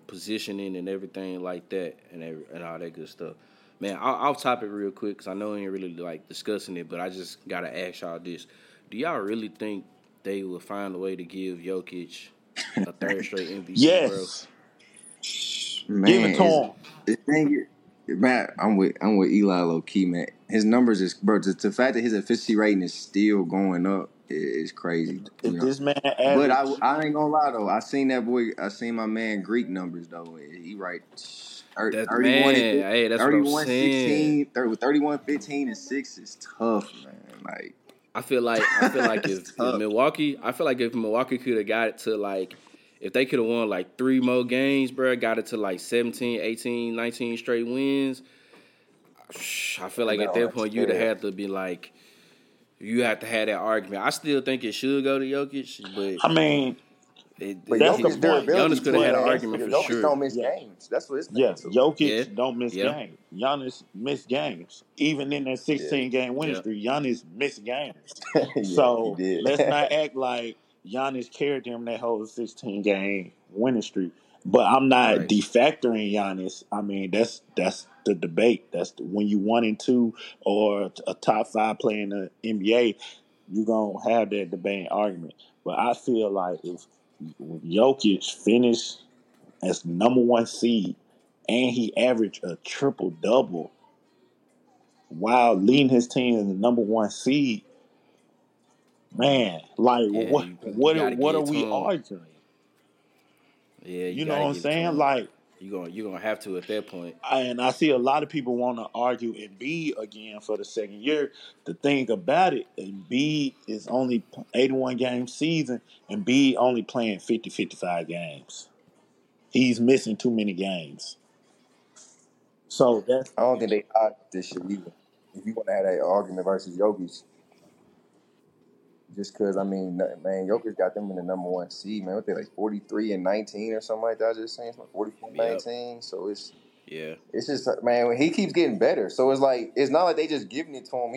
positioning and everything like that, and all that good stuff. Man, I'll top it real quick, because I know I ain't really like discussing it, but I just got to ask y'all this. Do y'all really think they will find a way to give Jokic a third straight MVP? Yes. Bro? Man, give it to him. Matt, I'm with Eli low key, man. His numbers is, bro, the fact that his efficiency rating is still going up is crazy. If this man average, but I ain't gonna lie though, I seen my man Greek numbers though. He right 31, hey, that's 31, 16, 31, 15, and 6 is tough, man. Like, I feel like if Milwaukee could have got it to like, if they could have won like 3 more games, bro, got it to like 17, 18, 19 straight wins, I feel like at that point you'd have to be like, you have to have that argument. I still think it should go to Jokic, but I mean, Giannis could have had an argument for Jokic sure. Jokic don't miss games. That's what it's like. Yes, Jokic don't miss games. Giannis missed games. Even in that 16-game win streak, Giannis missed games. So let's not act like Giannis carried them that whole 16-game winning streak. But I'm not defactoring Giannis. I mean, that's the debate. That's the, when you 1 and 2 or a top 5 player in the NBA, you're going to have that debate and argument. But I feel like if Jokic finished as number 1 seed and he averaged a triple-double while leading his team as the number 1 seed, man, like what are we arguing? Yeah, you know what I'm saying? Like you're gonna have to at that point. And I see a lot of people want to argue Embiid again for the second year. The thing about it, Embiid is only 81 game season, and Embiid only playing 50-55 games. He's missing too many games. So that's I don't think they argue this shit either. If you want to have that argument versus Jokic. Just because, I mean, man, Jokic got them in the number 1 seed, man. What they, like, 43-19 or something like that? I was just saying, it's like 44-19. Yep. So it's, yeah, it's just, man, he keeps getting better. So it's like, it's not like they just giving it to him.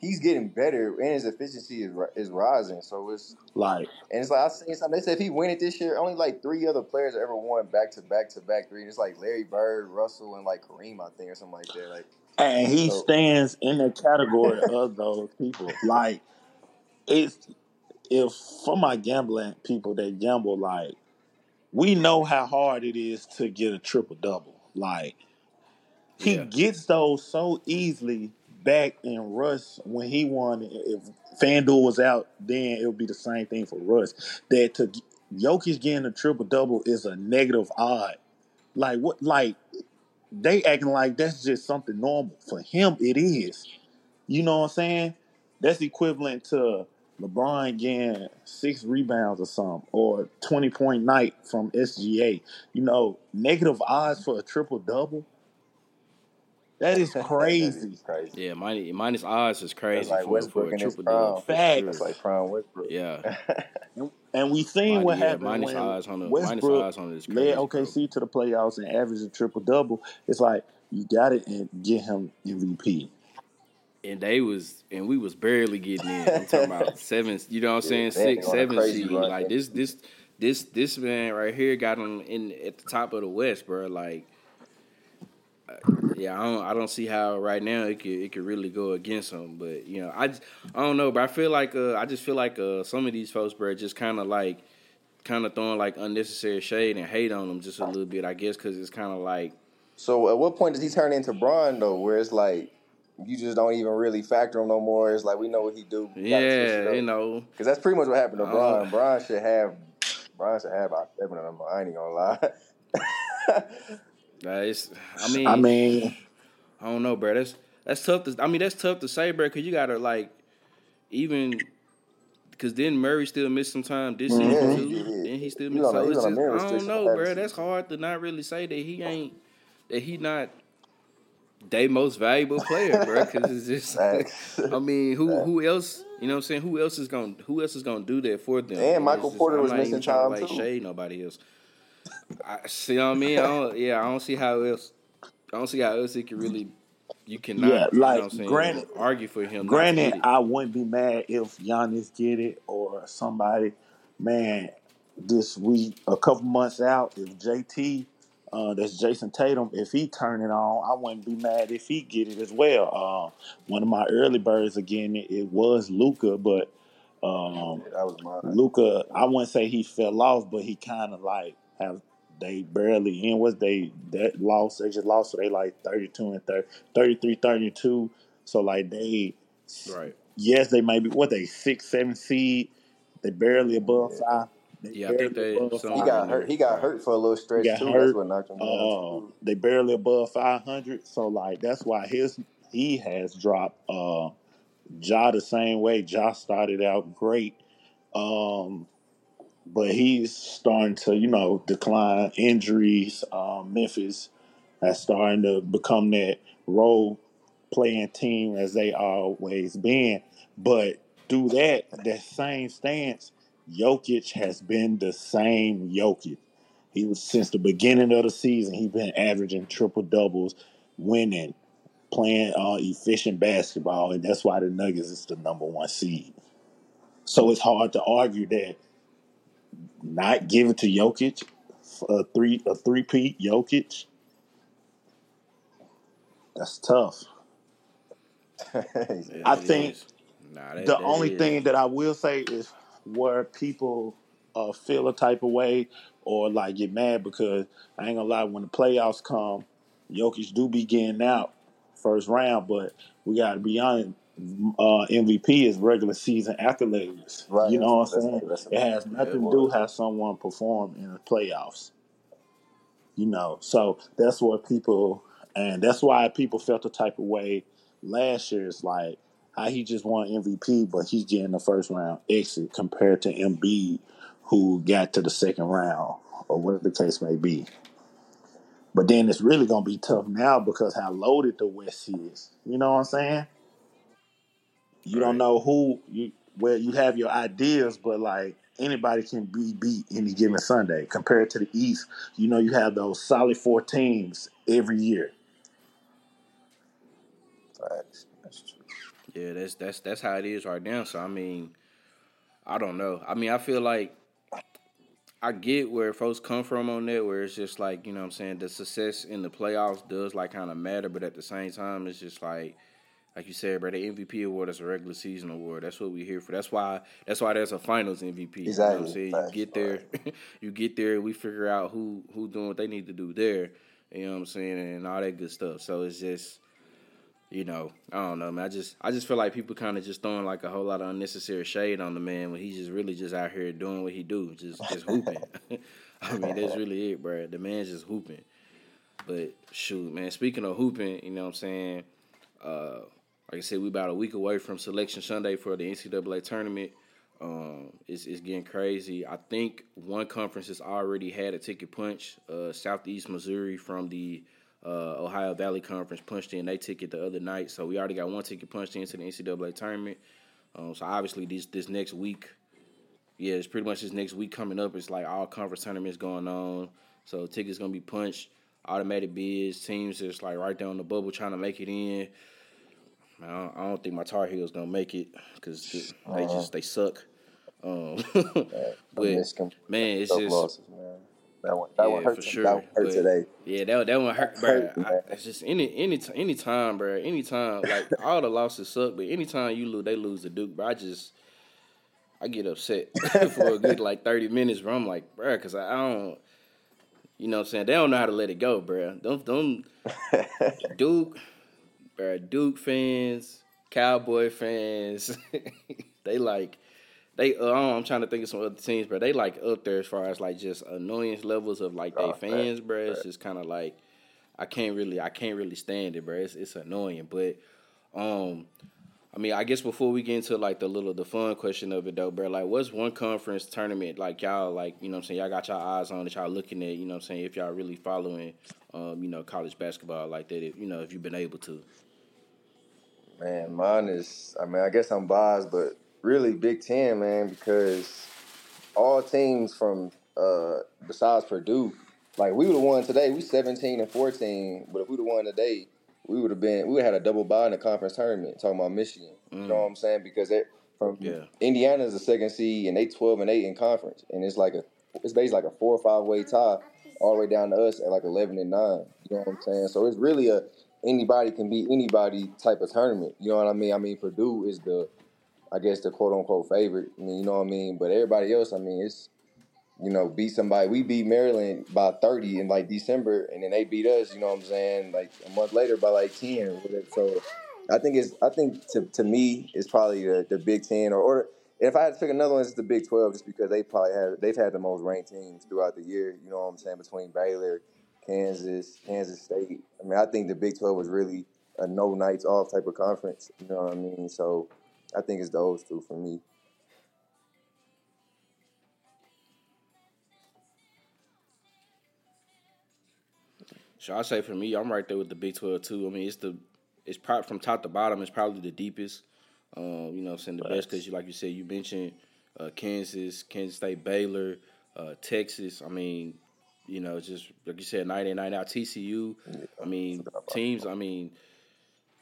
He's getting better, and his efficiency is rising. So it's like, and it's like, I seen something. They said if he win it this year, only like 3 other players have ever won back-to-back-to-back 3. And it's like Larry Bird, Russell, and like Kareem, I think, or something like that. Like, and he stands in the category of those people. Like, it's if for my gambling people that gamble, like we know how hard it is to get a triple-double. Like he gets those so easily back in Russ when he won. If FanDuel was out, then it would be the same thing for Russ. That to Jokic getting a triple-double is a negative odd. Like what? Like they acting like that's just something normal for him. It is. You know what I'm saying? That's equivalent to LeBron getting 6 rebounds or something, or 20-point night from SGA. You know, negative odds for a triple-double? That is crazy. That is crazy. Yeah, minus odds is crazy like for a triple-double. Facts. It's like prime Westbrook. Yeah. And we seen what happened when Westbrook led OKC to the playoffs and averaged a triple-double. It's like, you got it and get him MVP. And we was barely getting in. I'm talking about 7, you know what I'm saying? 6, 7 seed. Like this man right here got him in at the top of the West, bro. Like, yeah, I don't see how right now it could really go against him. But you know, I don't know, but I just feel like some of these folks, bro, just kind of throwing like unnecessary shade and hate on them just a little bit, I guess, because it's kind of like. So at what point does he turn into Bron though, where it's like? You just don't even really factor him no more. It's like we know what he do. We yeah, you know, because that's pretty much what happened to Bron. Bron should have about 7 of them. I ain't gonna lie. I mean, I don't know, bro. That's tough. That's tough to say, bro. Because you gotta because then Murray still missed some time this season too. Then he still missed. So it's just, I don't know, bro. That's hard to not really say that he's not. They most valuable player, bro, because it's just. I mean, who else? You know what I'm saying? Who else is gonna do that for them? And Michael Porter was missing time too. Shade nobody else. I see. What I mean, I don't see how else it can really. You cannot. Yeah, like you know granted, argue for him. Granted, I wouldn't be mad if Giannis get it or somebody. Man, this week, a couple months out, if JT. That's Jason Tatum. If he turn it on, I wouldn't be mad if he get it as well. One of my early birds again, it was Luka, but Luka, I wouldn't say he fell off, but he kind of like have they barely in. What's that loss? They just lost, so they like 33-32. So like they, right? Yes, they may be what they 6-7 seed. They barely above 5. Yeah, I think he got hurt for a little stretch too. That's what knocked him down. They barely above 500, so like that's why he has dropped. Ja the same way. Ja started out great, but he's starting to decline. Injuries. Memphis has starting to become that role playing team as they always been, but through that same stance. Jokic has been the same Jokic. He was since the beginning of the season. He's been averaging triple doubles, winning, playing efficient basketball, and that's why the Nuggets is the number 1 seed. So it's hard to argue that not giving to Jokic a three-peat Jokic. That's tough. I think the only thing that I will say is where people feel a type of way or like get mad, because I ain't gonna lie, when the playoffs come, Jokic do be getting out first round, but we gotta be honest. MVP is regular season accolades. Right. You know what I'm saying? It has nothing to do how someone performed in the playoffs. You know, so that's what people, and that's why people felt the type of way last year. It's like how he just won MVP, but he's getting the first round exit compared to Embiid, who got to the second round or whatever the case may be. But then it's really gonna be tough now because how loaded the West is. You know what I'm saying? You don't know who you. Well, you have your ideas, but like anybody can be beat any given Sunday. Compared to the East, you know you have those solid four teams every year. That's true. Yeah, that's how it is right now. So I mean, I don't know. I mean, I feel like I get where folks come from on that, where it's just like, you know what I'm saying, the success in the playoffs does like kind of matter, but at the same time, it's just like. Like you said, bro, the MVP award is a regular season award. That's what we're here for. That's why there's a finals MVP. Exactly. You know what I'm saying? Nice. You get there, we figure out who's doing what they need to do there. You know what I'm saying? And all that good stuff. So it's just, you know, I don't know, man. I just feel like people kind of just throwing like a whole lot of unnecessary shade on the man when he's just really just out here doing what he do, just hooping. I mean, that's really it, bro. The man's just hooping. But shoot, man, speaking of hooping, you know what I'm saying? Like I said, we about a week away from Selection Sunday for the NCAA tournament. It's getting crazy. I think one conference has already had a ticket punch. Southeast Missouri from the Ohio Valley Conference punched in their ticket the other night. So we already got one ticket punched into the NCAA tournament. So obviously this next week, yeah, it's pretty much this next week coming up. It's like all conference tournaments going on. So tickets going to be punched. Automatic bids, teams that's like right down the bubble trying to make it in. I don't think my Tar Heels gonna make it because they suck. But man, it's just losses, man. That one hurt for sure. That one hurt today. Yeah, that one hurt, bro. It's just any time, bro. Anytime, like all the losses suck, but anytime you lose, they lose to Duke, bro. I get upset for a good like 30 minutes, bro. I'm like, bro, because I don't. You know what I'm saying? They don't know how to let it go, bro. Don't Duke. Bro, Duke fans, Cowboy fans, I'm trying to think of some other teams, bro. They like up there as far as like just annoyance levels of like they fans, bro. It's just kind of like I can't really stand it, bro. It's annoying, but I mean, I guess before we get into like the fun question of it though, bro, like what's one conference tournament like y'all like, you know what I'm saying, y'all got y'all eyes on that y'all looking at, you know what I'm saying, if y'all really following you know, college basketball like that, if, you know, if you've been able to. Man, mine is, I mean, I guess I'm biased, but really Big Ten, man, because all teams from besides Purdue, like we would have won today. We 17-14, but if we would have won today, we would have had a double bye in the conference tournament. Talking about Michigan, you know what I'm saying? Because Indiana's the second seed and they 12-8 in conference, and it's like it's basically like a 4 or 5 way tie all the way down to us at like 11-9. You know what I'm saying? So it's really a anybody can beat anybody type of tournament. You know what I mean? I mean Purdue is the quote unquote favorite. I mean, you know what I mean? But everybody else, I mean, it's, you know, beat somebody. We beat Maryland by 30 in like December, and then they beat us. You know what I'm saying? Like a month later by like 10 or whatever. So I think to me it's probably the Big Ten or if I had to pick another one, it's the Big 12, just because they've had the most ranked teams throughout the year. You know what I'm saying? Between Baylor, Kansas State. I mean, I think the Big 12 was really a no nights off type of conference. You know what I mean? So I think it's those two for me. So I say for me, I'm right there with the Big 12 too. I mean, it's probably from top to bottom, it's probably the deepest. You know what I'm saying, the best, because, like you said, you mentioned Kansas State, Baylor, Texas. I mean, you know, just like you said, night in, night out, TCU. I mean, teams, I mean,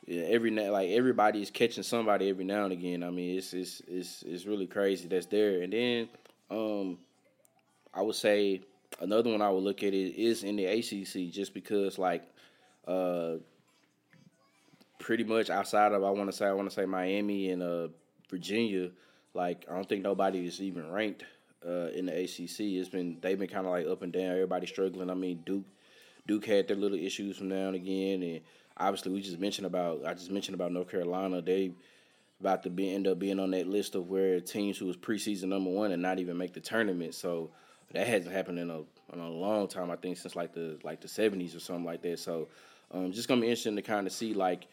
yeah, every night, like everybody's catching somebody every now and again. I mean, it's really crazy that's there. And then I would say Another one I would look at it is in the ACC, just because, like, pretty much outside of, I want to say Miami and Virginia, like, I don't think nobody is even ranked in the ACC. They've been kind of like up and down. Everybody's struggling. I mean, Duke had their little issues from now and again, and obviously I just mentioned about North Carolina. They about to end up being on that list of where teams who was preseason number one and not even make the tournament. So that hasn't happened in a long time. I think since like the 70s or something like that. So just gonna be interesting to kind of see, like,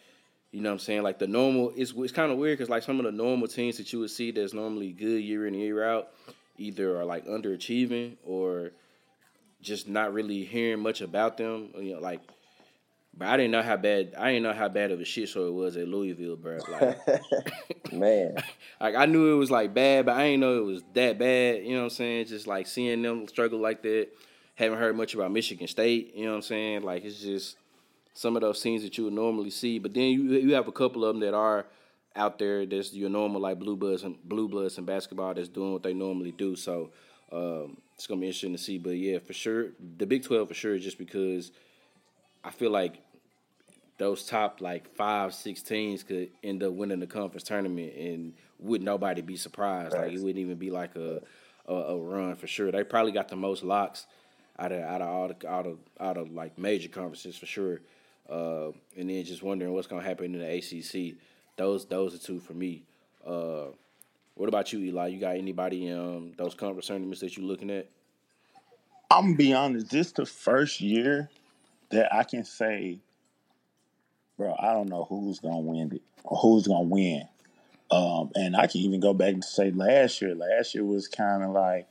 you know what I'm saying, like the normal. It's kind of weird because, like, some of the normal teams that you would see that's normally good year in and year out either are like underachieving or just not really hearing much about them. You know, like, but I didn't know how bad of a shit show it was at Louisville, bro. Like, man, like I knew it was like bad, but I didn't know it was that bad. You know what I'm saying? Just like seeing them struggle like that. Haven't heard much about Michigan State. You know what I'm saying? Like, it's just some of those scenes that you would normally see, but then you have a couple of them that are out there. That's your normal, like, blue bloods and basketball that's doing what they normally do. So it's gonna be interesting to see. But yeah, for sure, the Big 12 for sure, just because I feel like those top, like, 5-6 teams could end up winning the conference tournament, and would nobody be surprised? Right. Like, it wouldn't even be like a run for sure. They probably got the most locks out of like major conferences for sure. And then just wondering what's gonna happen in the ACC. Those are two for me. What about you, Eli? You got anybody in those conference tournaments that you looking at? I'm gonna be honest. This the first year that I can say, bro, I don't know who's gonna win it or who's gonna win. And I can even go back and say last year. Last year was kind of like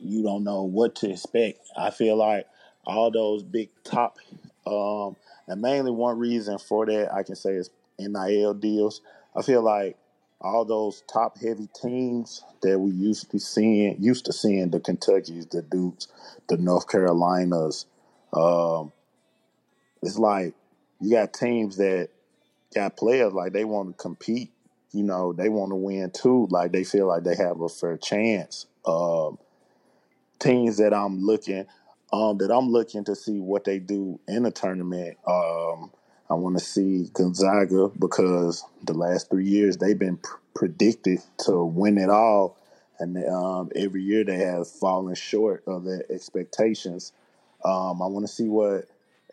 you don't know what to expect. I feel like all those big top, and mainly one reason for that I can say is NIL deals. I feel like all those top heavy teams that we used to seeing the Kentuckys, the Dukes, the North Carolinas. It's like you got teams that got players like they want to compete. You know, they want to win too. Like they feel like they have a fair chance. Teams that I'm looking to see what they do in the tournament. I want to see Gonzaga because the last 3 years they've been predicted to win it all, and every year they have fallen short of their expectations. I want to see what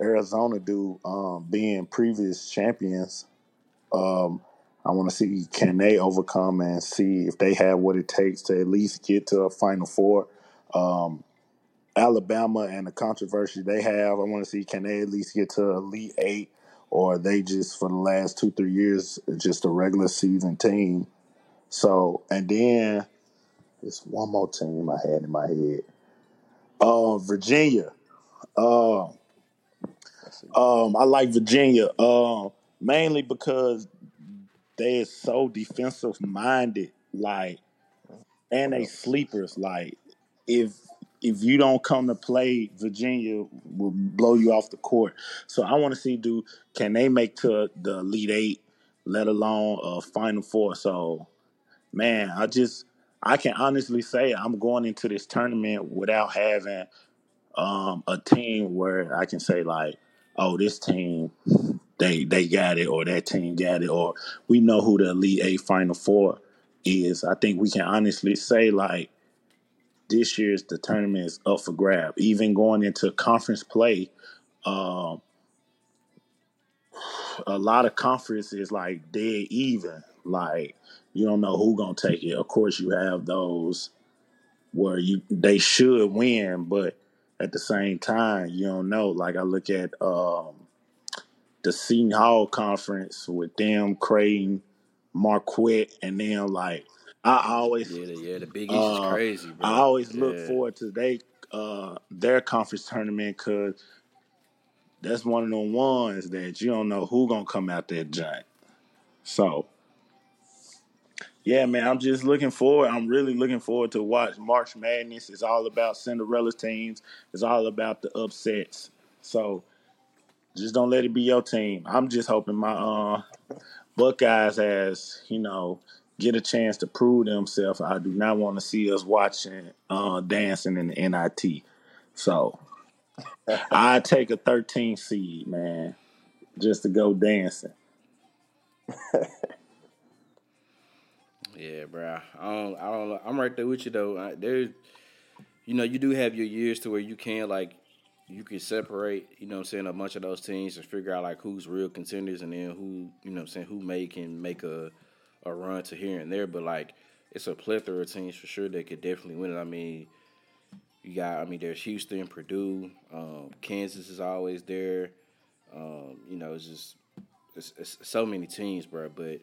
Arizona do, being previous champions. I want to see can they overcome and see if they have what it takes to at least get to a Final Four. Alabama and the controversy they have, I want to see can they at least get to Elite Eight, or they just for the last 2-3 years just a regular season team. So, and then there's one more team I had in my head. Virginia. I like Virginia mainly because they are so defensive minded, like, and they sleepers. Like, if you don't come to play, Virginia will blow you off the court. So I want to see, can they make to the Elite Eight, let alone a Final Four? So, man, I can honestly say I'm going into this tournament without having a team where I can say, like, oh, this team, they got it, or that team got it, or we know who the Elite Eight, Final Four is. I think we can honestly say, like, this year's the tournament is up for grab. Even going into conference play, a lot of conferences like dead even. Like, you don't know who's gonna take it. Of course, you have those where they should win, but at the same time, you don't know. Like I look at the Seton Hall conference with them, Creighton, Marquette, and then like. The Big East is crazy, bro. I always look forward to their conference tournament because that's one of the ones that you don't know who's going to come out that giant. So, yeah, man, I'm just looking forward. I'm really looking forward to watch March Madness. It's all about Cinderella teams. It's all about the upsets. So, just don't let it be your team. I'm just hoping my Buckeyes has, you know, get a chance to prove themselves. I do not want to see us watching dancing in the NIT. So I take a 13 seed, man, just to go dancing. Yeah, bro. I'm right there with you though. There's, you know, you do have your years to where you can separate, you know what I'm saying, a bunch of those teams and figure out like who's real contenders and then who, you know what I'm saying, who can make a run to here and there. But like it's a plethora of teams for sure that could definitely win it. I mean, there's Houston, Purdue, Kansas is always there. You know, it's so many teams, bro. But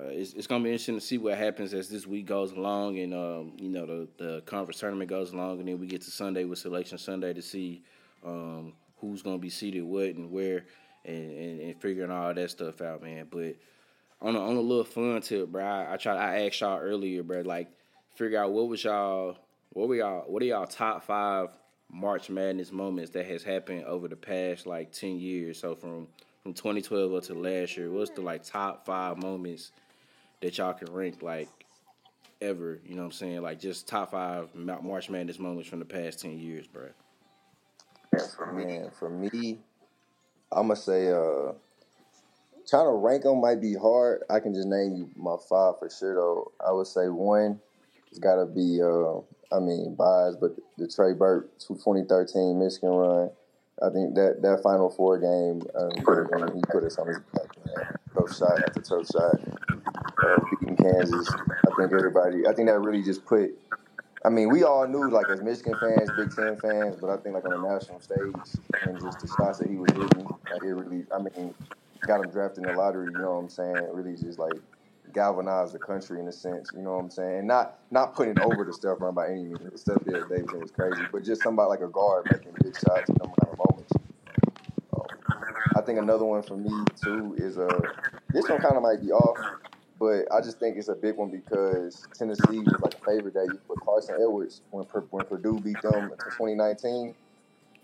it's gonna be interesting to see what happens as this week goes along and you know the conference tournament goes along, and then we get to Sunday with Selection Sunday to see who's gonna be seated what and where, and figuring all that stuff out, man. But on a little fun tip, bro, I asked y'all earlier, bro, like figure out what are y'all top 5 March Madness moments that has happened over the past like 10 years, so from 2012 up to last year. What's the like top 5 moments that y'all can rank like ever? You know what I'm saying? Like just top 5 March Madness moments from the past 10 years, bro. Man, for me, I'ma say trying to rank them might be hard. I can just name you my 5 for sure though. I would say one, it's gotta be biased, but the Trey Burke 2013 Michigan run. I think that Final Four game, he put us on his back, man. Tough shot after tough shot, beating Kansas. I think that really just put. I mean, we all knew, like, as Michigan fans, Big Ten fans, but I think like on the national stage and just the shots that he was hitting, like, it really, got him drafted in the lottery. You know what I'm saying? It really just like galvanized the country in a sense. You know what I'm saying? Not putting over the stuff run by any means. The stuff there, Davidson was crazy, but just somebody like a guard making big shots and coming out of moments. I think another one for me too is this one kind of might be off, but I just think it's a big one because Tennessee was like a favorite that year with Carson Edwards when Purdue beat them in 2019.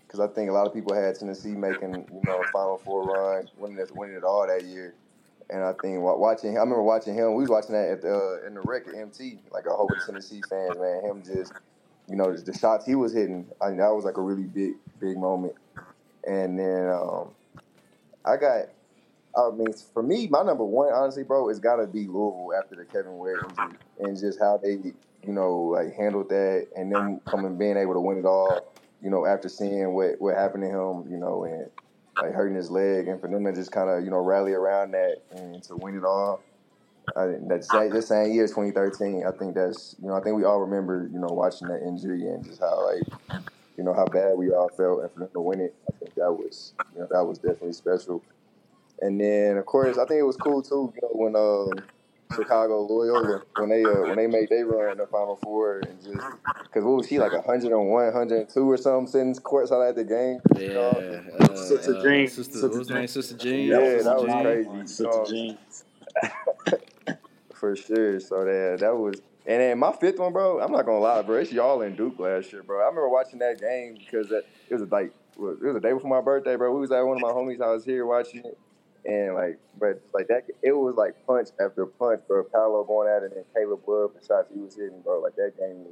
Because I think a lot of people had Tennessee making, you know, a Final Four run, winning it all that year. And I think I remember watching him. We was watching that at in the rec at MT, like a whole bunch of Tennessee fans, man. Him just, you know, just the shots he was hitting. I mean, that was like a really big moment. And then for me, my number one, honestly, bro, it's got to be Louisville after the Kevin Ware injury and just how they, you know, like handled that and them coming being able to win it all, you know, after seeing what happened to him, you know, and like hurting his leg, and for them to just kind of, you know, rally around that and to win it all. This same year, 2013, I think that's, you know, I think we all remember, you know, watching that injury and just how, like, you know, how bad we all felt, and for them to win it, I think that was, you know, that was definitely special. And then, of course, I think it was cool too, you know, when Chicago Loyola, when they made their run in the Final Four, and just because what was she like 101, 102 or something sitting courtside at the game? Yeah, you know? Sister Jean, Sister Jean. Yeah, that was crazy. Sister Jean, for sure. So that was. And then my 5th one, bro, I'm not gonna lie, bro, it's y'all in Duke last year, bro. I remember watching that game because it was the day before my birthday, bro. We was at one of my homies' house here watching it. And, like, but, like, that, it was, like, punch after punch, bro. Paolo going at it and Caleb Love and shots he was hitting, bro. Like, that game,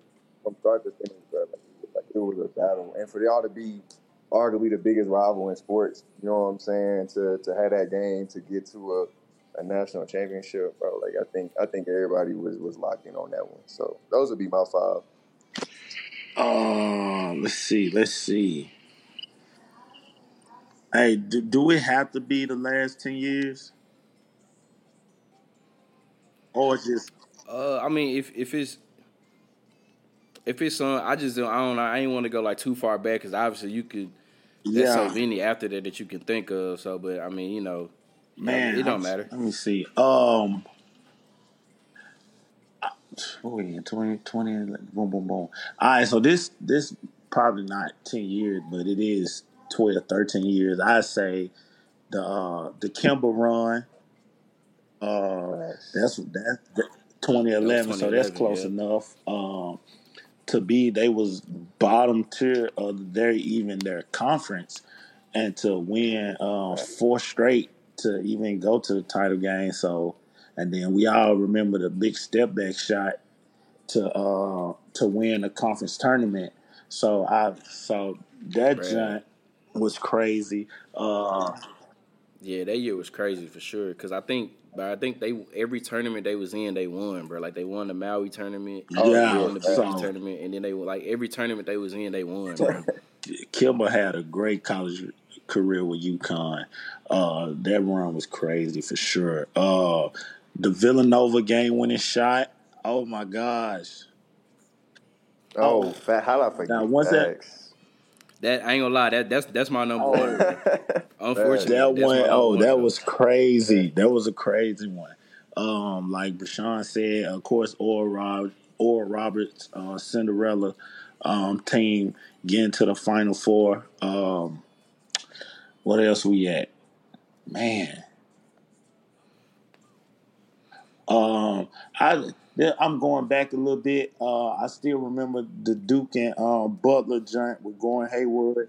from start to finish, bro, like it was a battle. And for y'all to be arguably the biggest rival in sports, you know what I'm saying, to have that game, to get to a national championship, bro. Like, I think everybody was locked in on that one. So, those would be my 5. Let's see. Hey, do it have to be the last 10 years? Or just if it's I ain't want to go like too far back because obviously you could there's so many after that you can think of. So, but I mean, you know, man, it don't matter. Let me see. What we in 2020? Boom, boom, boom. All right, so this probably not 10 years, but it is 12, 13 years. I say the Kimber run. That's 2011, so that's close enough. To be they was bottom tier of their conference, and to win 4 straight to even go to the title game. So And then we all remember the big step back shot to win a conference tournament. So that jump was crazy. Yeah, that year was crazy for sure. Because I think they every tournament they was in, they won, bro. Like, they won the Maui tournament, they won the Big tournament, and then they were like every tournament they was in, they won, bro. Kimba had a great college career with UConn. That run was crazy for sure. The Villanova game-winning shot. Oh my gosh. Oh, how did I forget that? That I ain't gonna lie, that's my number one. Unfortunately, that was crazy. That was a crazy one. Like Bashan said, of course, Oral Roberts' Cinderella team getting to the Final Four. What else we at? Man, I'm going back a little bit. I still remember the Duke and Butler joint with Gordon Hayward.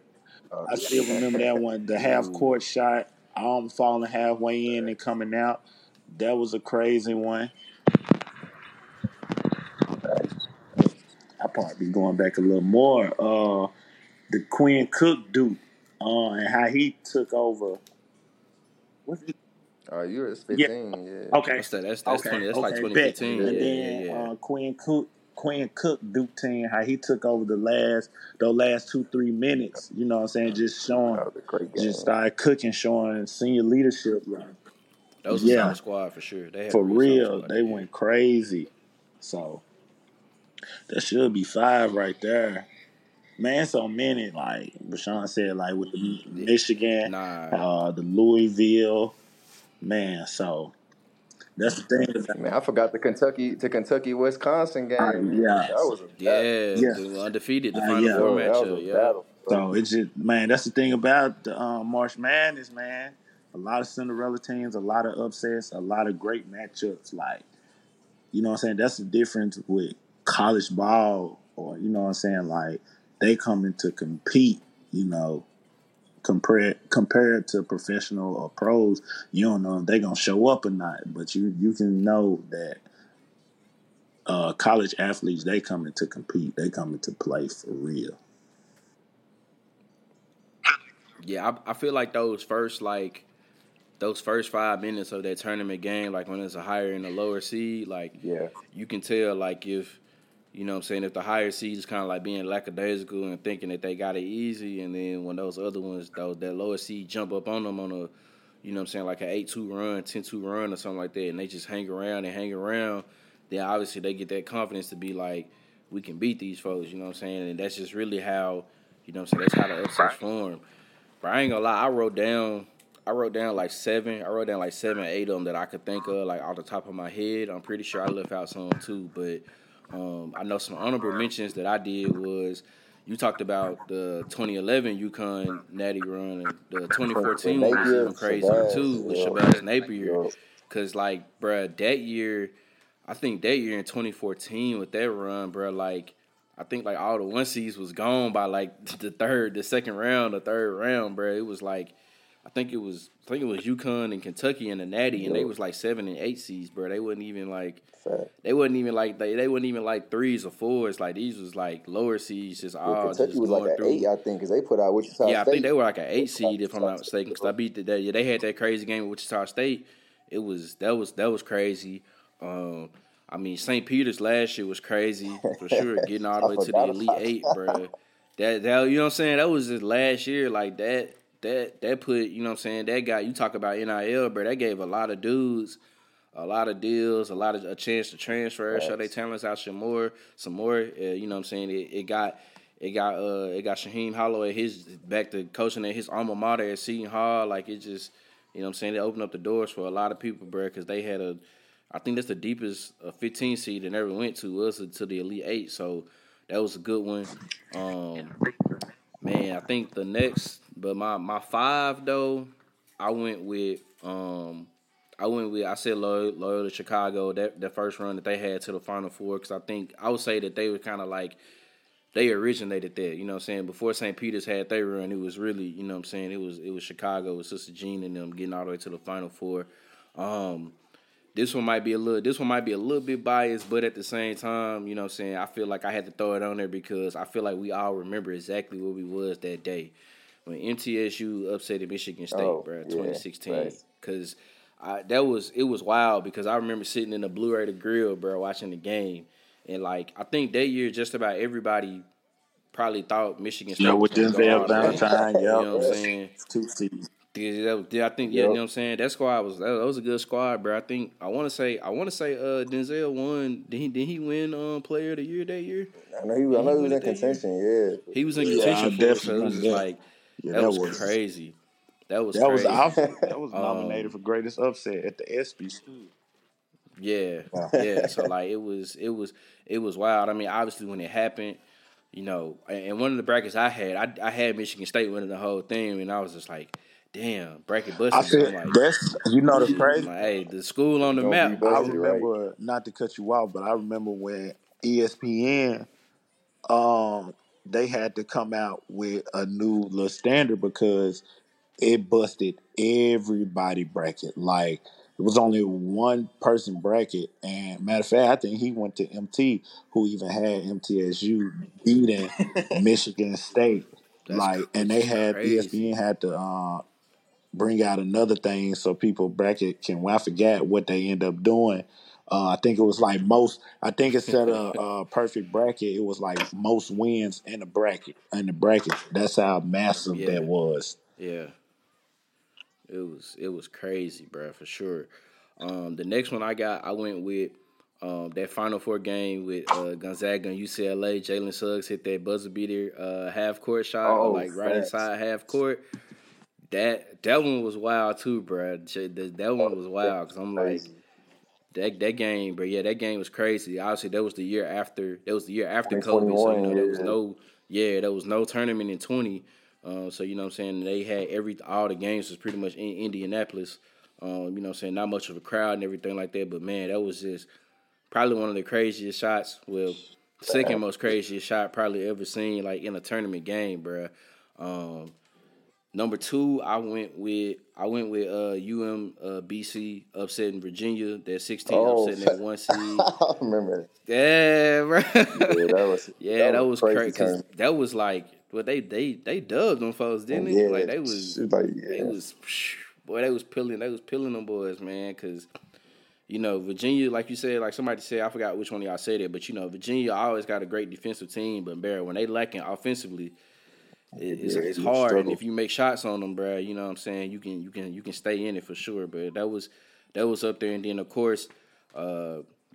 I still remember that one. The half-court shot, falling halfway in and coming out. That was a crazy one. I'll probably be going back a little more. The Quinn Cook Duke and how he took over. What's it? You were 15, yeah. Okay. That's okay. 20. That's okay. Like 2015. And then Quinn Cook Duke team, how he took over the last 2-3 minutes. You know what I'm saying? Just showing, just started cooking, showing senior leadership. Like, that was a solid squad for sure. They had for real, they went crazy. So that should be 5 right there. Man, so many. Like Bashan said, like with the Michigan, the Louisville. Man, so that's the thing. Man, I forgot the Kentucky Wisconsin game. That was a battle. Undefeted the Final Four matchup. So it's just, man, that's the thing about the March Madness, man. A lot of Cinderella teams, a lot of upsets, a lot of great matchups. Like, you know what I'm saying? That's the difference with college ball, or you know what I'm saying? Like, they coming to compete, you know. Compared to professional or pros, you don't know if they're going to show up or not. But you can know that college athletes, they coming to compete. They coming to play for real. Yeah, I feel like those first 5 minutes of that tournament game, like when it's a higher and a lower seed, like you can tell, like if – you know what I'm saying? If the higher seed is kind of like being lackadaisical and thinking that they got it easy, and then when those other ones, that lower seed jump up on them on a, you know what I'm saying, like an 8-2 run, 10-2 run or something like that, and they just hang around, then obviously they get that confidence to be like, we can beat these folks, you know what I'm saying? And that's just really how, you know what I'm saying, that's how the upsets form. But I ain't going to lie, I wrote down like 7 or 8 of them that I could think of, like off the top of my head. I'm pretty sure I left out some too, but... I know some honorable mentions that I did was you talked about the 2011 UConn Natty run, and the 2014 one was even crazier too with Shabazz Napier, because like, bruh, that year in 2014 with that run, bruh, like I think like all the one seeds was gone by like the third round, bruh. It was like I think it was UConn and Kentucky and the Natty, and they was like 7 and 8 seeds, bro. They wasn't even like 3s or 4s. Like these was like lower seeds, just all Kentucky just was going like through. 8, I think, because they put out Wichita State. Yeah, I think they were like an 8 seed if I'm not mistaken. Because I beat that. Yeah, they had that crazy game with Wichita State. That was crazy. I mean, St. Peter's last year was crazy for sure, getting all the way to the Elite 8, bro. That you know what I'm saying? That was his last year like that. That put, you know what I'm saying, that guy, you talk about NIL, bro, that gave a lot of dudes, a lot of deals, a chance to transfer, show their talents out some more, you know what I'm saying, it got Shaheem Holloway back to coaching at his alma mater at Seton Hall, like it just, you know what I'm saying, they opened up the doors for a lot of people, bro, because they had I think that's the deepest 15 seed that ever went to was to the Elite 8, so that was a good one. Man, I think the next, but my 5 though, I said Loyola Chicago, that first run that they had to the Final Four, because I would say that they were kind of like, they originated that, you know what I'm saying? Before St. Peter's had their run, it was really, you know what I'm saying, it was Chicago with Sister Jean and them getting all the way to the Final Four. This one might be a little bit biased, but at the same time, you know what I'm saying, I feel like I had to throw it on there because I feel like we all remember exactly where we was that day when MTSU upset Michigan State, bro, 2016. Yeah, because it was wild because I remember sitting in the Blue Raider Grill, bro, watching the game. And, like, I think that year just about everybody probably thought Michigan State was going to go out. Valentine, you know what I'm saying? I think, you know what I'm saying? That squad was – that was a good squad, bro. I think – I want to say Denzel won – did he win Player of the Year that year? I know he was in contention, yeah. He was in contention for it, so it was just like – that was crazy. That was awful. That was nominated for Greatest Upset at the ESPYs, too. Yeah, yeah. So like it was wild. I mean, obviously when it happened, you know, and one of the brackets I had Michigan State winning the whole thing, and I was just like, damn, bracket busting. I said, like, that's the crazy. Like, hey, the school on the map. I remember not to cut you off, but I remember when ESPN, they had to come out with a new little standard because it busted everybody bracket like. It was only one person bracket, and matter of fact, I think he went to MT, who even had MTSU beating Michigan State. That's like, and they had crazy. ESPN had to bring out another thing so people bracket can. Well, I forgot what they end up doing. I think it was like most. I think instead of perfect bracket, it was like most wins in the bracket. That's how massive that was. Yeah. It was crazy, bro, for sure. The next one I went with that Final Four game with Gonzaga and UCLA. Jalen Suggs hit that buzzer beater half court shot, right inside half court. That one was wild too, bro. That one was wild because I'm like that game, bro. Yeah, that game was crazy. Obviously, that was the year after. That was the year after COVID, so you know there was no tournament in 2020. So, you know what I'm saying, they had all the games was pretty much in Indianapolis. You know what I'm saying, not much of a crowd and everything like that. But, man, that was just probably one of the craziest shots. Well, second most craziest shot probably ever seen, like, in a tournament game, bro. Number two, I went with BC upsetting Virginia. That 16 upsetting that one seed. I remember that. Yeah, bro. Yeah, that was crazy. Cause that was like. Well, they dubbed them folks, didn't they? Like they was peeling them boys, man. Because you know Virginia, like you said, like somebody said, I forgot which one of y'all said it, but you know Virginia always got a great defensive team, but man, when they lacking offensively, it's hard. Struggle. And if you make shots on them, bro, you know what I'm saying, you can stay in it for sure. But that was up there, and then of course.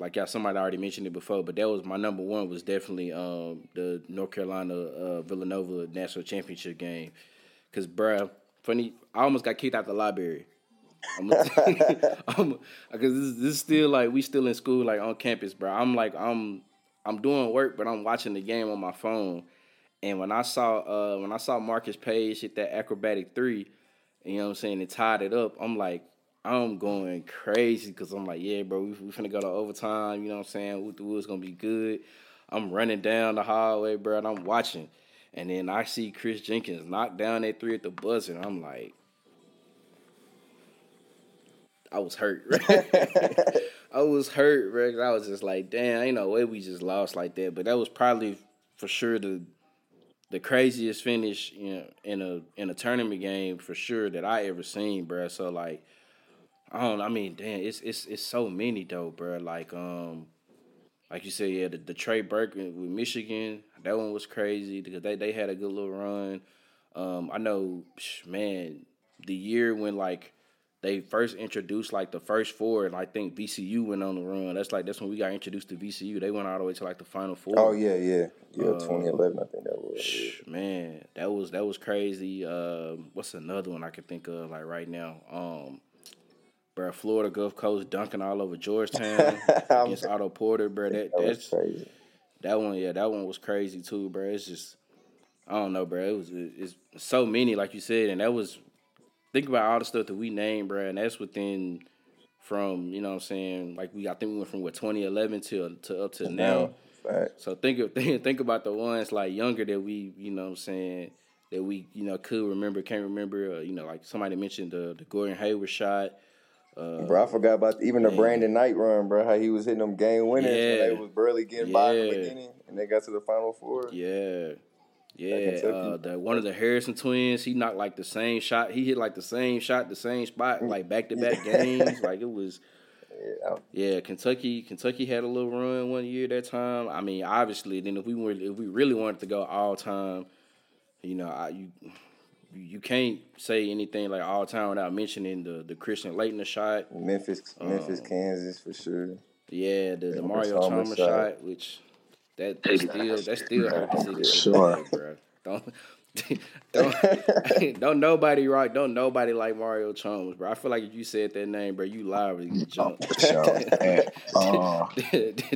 Like y'all, somebody already mentioned it before, but that was my number one. Was definitely the North Carolina Villanova national championship game. Cause bruh, funny, I almost got kicked out the library. Because this still like we still in school, like on campus, bruh. I'm like I'm doing work, but I'm watching the game on my phone. And when I saw Marcus Page hit that acrobatic three, you know what I'm saying, and tied it up, I'm like. I'm going crazy because I'm like, yeah, bro, we finna go to overtime. You know what I'm saying? The wood's going to be good. I'm running down the hallway, bro, and I'm watching. And then I see Chris Jenkins knock down that three at the buzzer, and I'm like, I was hurt, right? I was hurt, bro. I was just like, damn, ain't no way we just lost like that. But that was probably for sure the craziest finish, you know, in a tournament game for sure that I ever seen, bro. So, like, damn, it's so many though, bro. Like you said, yeah, the Trey Burke with Michigan, that one was crazy because they had a good little run. I know, man, the year when like they first introduced like the first four, and I think VCU went on the run. That's when we got introduced to VCU. They went all the way to like the Final Four. Oh yeah, 2011, I think that was. Man, that was crazy. What's another one I can think of like right now? Bro, Florida Gulf Coast dunking all over Georgetown against Otto Porter, bro. That's crazy. That one was crazy too, bro. It's just I don't know, bro. It's so many, like you said, and that was think about all the stuff that we named, bro, and that's within from you know what I'm saying, like I think we went from 2011 to up to now. Right. So think about the ones like younger that we you know what I'm saying that we you know could remember, can't remember. You know, like somebody mentioned the Gordon Hayward shot. Bro, I forgot about even the Brandon Knight run, bro. How he was hitting them game winners. Yeah. They was barely getting by in the beginning, and they got to the Final Four. Yeah. Yeah, one of the Harrison twins, he knocked like the same shot. He hit like the same shot, the same spot, like back-to-back games. Like it was – yeah, Kentucky had a little run one year that time. I mean, obviously, then if we really wanted to go all time, you know, you can't say anything like all time without mentioning the Christian Laettner shot. Memphis, Kansas for sure. Yeah, the Mario Chalmers shot, which – That still happens to this day, bro. Don't nobody like Mario Chalmers, bro. I feel like if you said that name, bro, you live with the jump.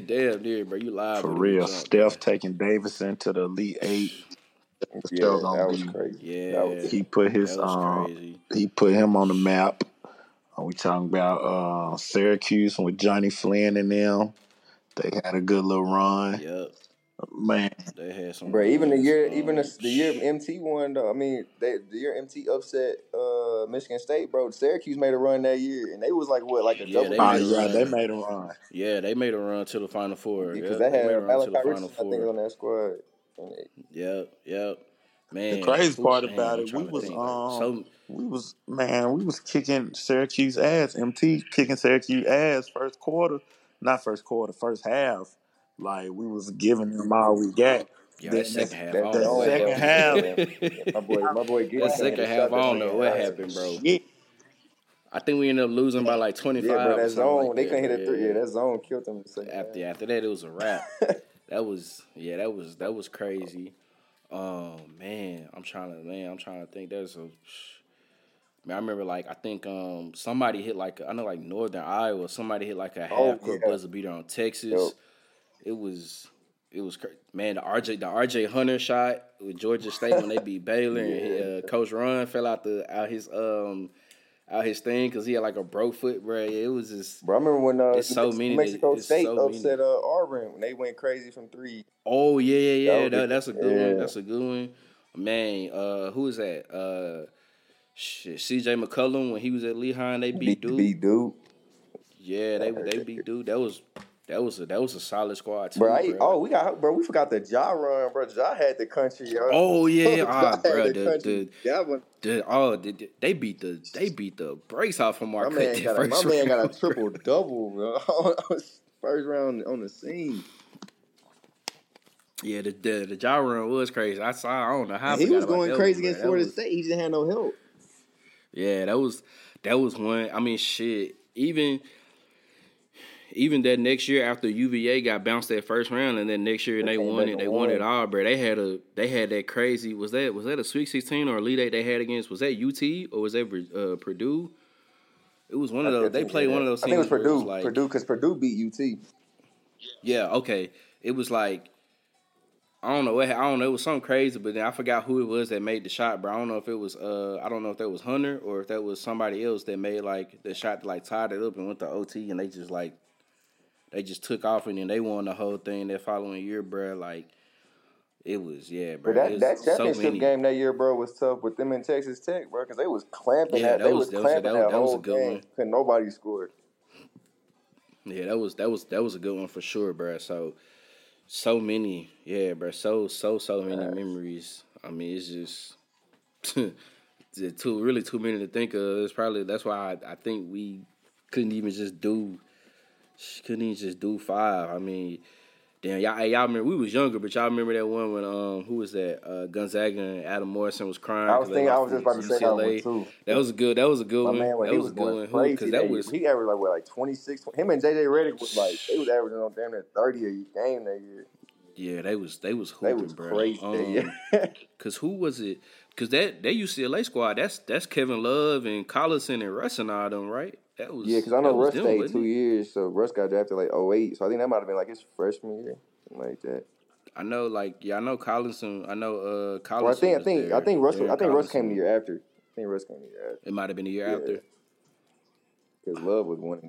Damn near, bro, you live for real. Steph taking Davidson to the Elite Eight. Yeah, that was crazy. Yeah, he put his he put him on the map. We talking about Syracuse with Johnny Flynn and them. They had a good little run. Yep. Man. They had some. Bro, even the year MT won, though. I mean, the year MT upset Michigan State, bro. Syracuse made a run that year, and they was like, what, like a double? They made a run. Yeah, they made a run to the Final Four. Because they had Malachi Richardson, I think, on that squad. Yep. Man, the crazy part about it, we was kicking Syracuse ass. MT kicking Syracuse ass first quarter. Not first quarter, first half. Like, we was giving them all we got. Yeah, that second half. My boy Gideon. That second half, I don't know what happened, bro. Shit. I think we ended up losing by, like, 25. Yeah, bro, that zone. Like they couldn't hit a three. Yeah, that zone killed them. After that, it was a wrap. That was crazy. Oh, man. I'm trying to think. There's a... Man, I remember, like, I think somebody hit, like, I know, like, Northern Iowa. Somebody hit, like, a half-court buzzer beater on Texas. Yep. It was crazy. Man, the R.J. Hunter shot with Georgia State when they beat Baylor. Yeah. And Coach Ron fell out his thing because he had, like, a broke foot, bro. It was just – Bro, I remember when Mexico State upset Auburn when they went crazy from three. Oh, yeah. That's a good one. That's a good one. Man, who is that? Shit, C.J. McCollum when he was at Lehigh, and they beat Duke. Yeah, they beat Duke. That was a solid squad too, bro. We forgot the Ja run, bro. Ja had the country, yo. Oh yeah, bro. They beat the brakes off from Marquette. My man got a triple double, bro. First round on the scene. Yeah, the Ja run was crazy. I don't know how he was going crazy against Florida State. He didn't have no help. Yeah, that was one. I mean, shit. Even that next year after UVA got bounced that first round, and then next year and they won it all, bro. They had that crazy. Was that a Sweet 16 or Elite Eight they had against? Was that UT or was that Purdue? It was one of those. They played one of those teams. I think it was Purdue. Purdue, because Purdue beat UT. Yeah. Okay. It was like. I don't know. It was something crazy, but then I forgot who it was that made the shot, bro. I don't know if it was I don't know if that was Hunter or if that was somebody else that made like the shot that like tied it up and went to OT, and they just took off, and then they won the whole thing that following year, bro. Like it was, yeah, bro. But that championship game that year, bro, was tough with them in Texas Tech, bro, because they was clamping. Yeah, that was a good one. Couldn't nobody scored. Yeah, that was a good one for sure, bro. So many, yeah, bro. So many memories. I mean, it's just too many to think of. It's probably that's why I think we couldn't even just do five. I mean, damn, y'all remember we was younger, but y'all remember that one when who was that? Gonzaga and Adam Morrison was crying. I was just about to say that one too. That was a good one. Man, that was a good one because he averaged like what, like 26. Him and JJ Redick was like they was averaging on damn near 30 a game that year. Yeah, they was hooping, they was bro. Crazy because who was it? Because that UCLA squad that's Kevin Love and Collison and Russ and all them, right? That was, yeah, because I know Russ stayed 2 years, so Russ got drafted like 2008, so I think that might have been like his freshman year, something like that. I know Collison. Well, I think Russ came the year after. It might have been the year after. Because Love was one.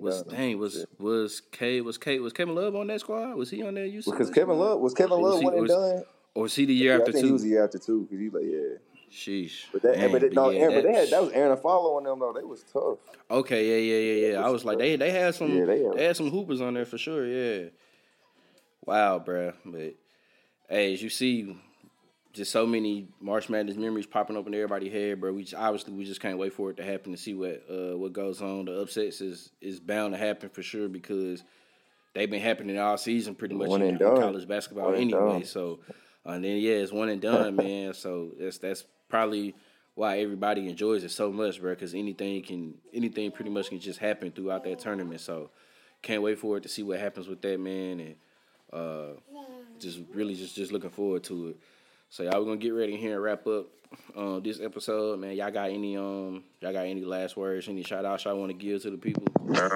Was Kevin Love on that squad? Was he on that UCLA? Because Kevin Love was one and done. Or was he the year after two? He was the year after two because he like yeah. Sheesh. But that, man, but no, yeah, Aaron, but that was Aaron Follow on them though. They was tough. Okay, yeah. I was like, they had some, yeah, they had some hoopers on there for sure. Yeah. Wow, bruh. But hey, as you see, just so many March Madness memories popping up in everybody's head, bro. We just can't wait for it to happen to see what goes on. The upsets is bound to happen for sure because they've been happening all season pretty much in college basketball anyway. So, and then it's one and done, man. So that's probably why everybody enjoys it so much, bro. Because anything pretty much can just happen throughout that tournament. So can't wait for it to see what happens with that, man. And just really looking forward to it. So y'all, we're gonna get ready here and wrap up this episode, man. Y'all got any last words, any shout outs y'all want to give to the people? No